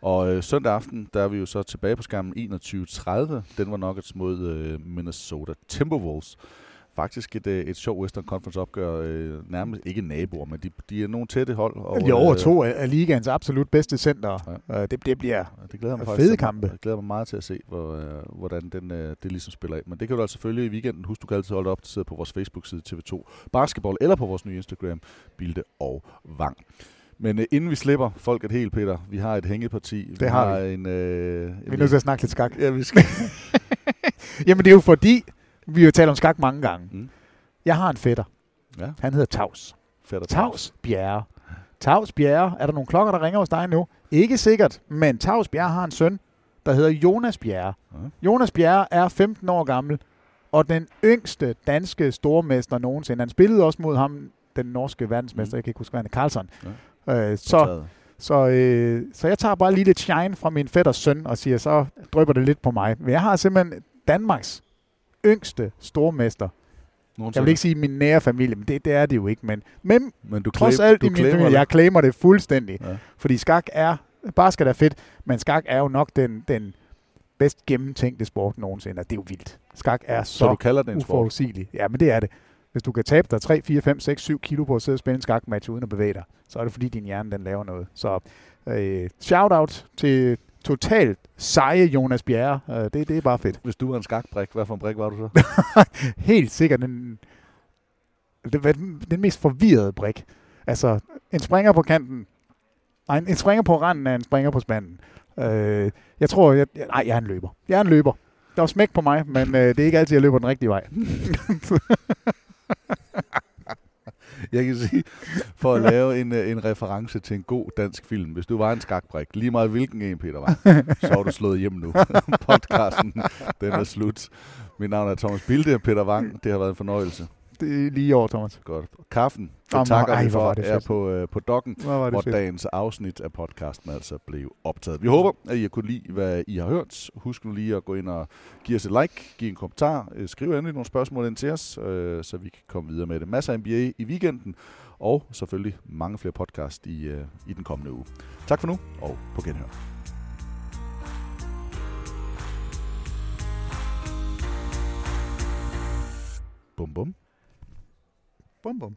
Og søndag aften, der er vi jo så tilbage på skærmen 21:30. Denver Nuggets mod Minnesota Timberwolves. Faktisk et sjovt Western Conference opgør, nærmest ikke naboer, men de er nogle tætte hold. Og, de over to af ligaens absolut bedste center. Ja. Det bliver fede kampe. Jeg glæder mig meget til at se, hvordan det ligesom spiller af. Men det kan du altså følge i weekenden. Husk, du kan altid holde op til på vores Facebook-side TV2 Basketball, eller på vores nye Instagram, Bilde og Vang. Men inden vi slipper folk et helt, Peter, vi har et hængeparti. Vi har vi er nødt til at snakke lidt skak. Ja, vi skal. Jamen, det er jo fordi... Vi har jo talt om skak mange gange. Mm. Jeg har en fætter. Ja. Han hedder Tavs. Tavs Bjerre. Tavs Bjerre. Er der nogle klokker, der ringer hos dig nu? Ikke sikkert, men Tavs Bjerre har en søn, der hedder Jonas Bjerre. Mm. Jonas Bjerre er 15 år gammel, og den yngste danske stormester nogensinde. Han spillede også mod ham, den norske verdensmester, jeg kan ikke huske, hvad han er, Carlsen. Ja. Så jeg tager bare lige lidt shine fra min fætters søn, og siger, så drypper det lidt på mig. Men jeg har simpelthen Danmarks yngste stormester. Jeg vil ikke sige min nære familie, men det er det jo ikke. Men du trods alt i min familie, det. Jeg claimer det fuldstændig. Ja. Fordi skak er, basket er fedt, men skak er jo nok den bedst gennemtænkte sport nogensinde. Det er jo vildt. Skak er så uforudsigelig. Ja, men det er det. Hvis du kan tabe dig 3, 4, 5, 6, 7 kilo på at sidde og spille en skakmatch uden at bevæge dig, så er det fordi din hjerne den laver noget. Så shout-out til totalt seje Jonas Bjerre. Det er bare fedt. Hvis du var en skakbrik, hvad for en brik var du så? Helt sikkert den mest forvirrede brik. Altså, en springer på kanten. Nej, en springer på randen er en springer på spanden. Jeg tror... jeg er en løber. Jeg er en løber. Der var smæk på mig, men det er ikke altid, jeg løber den rigtige vej. Jeg kan sige, for at lave en reference til en god dansk film, hvis du var en skakbrik, lige meget hvilken en, Peter var, så var du slået hjem nu. Podcasten, den er slut. Mit navn er Thomas Bilde, Peter Wang. Det har været en fornøjelse. Det er lige over, Thomas. Godt. Kaffen, det takker vi for, er på Dokken, hvor dagens afsnit af podcasten altså blev optaget. Vi håber, at I har kunne lide, hvad I har hørt. Husk nu lige at gå ind og give os et like, give en kommentar, skriv endelig nogle spørgsmål ind til os, så vi kan komme videre med det. Masser af NBA i weekenden, og selvfølgelig mange flere podcast i den kommende uge. Tak for nu, og på genhør. Bum bum. Bum bum.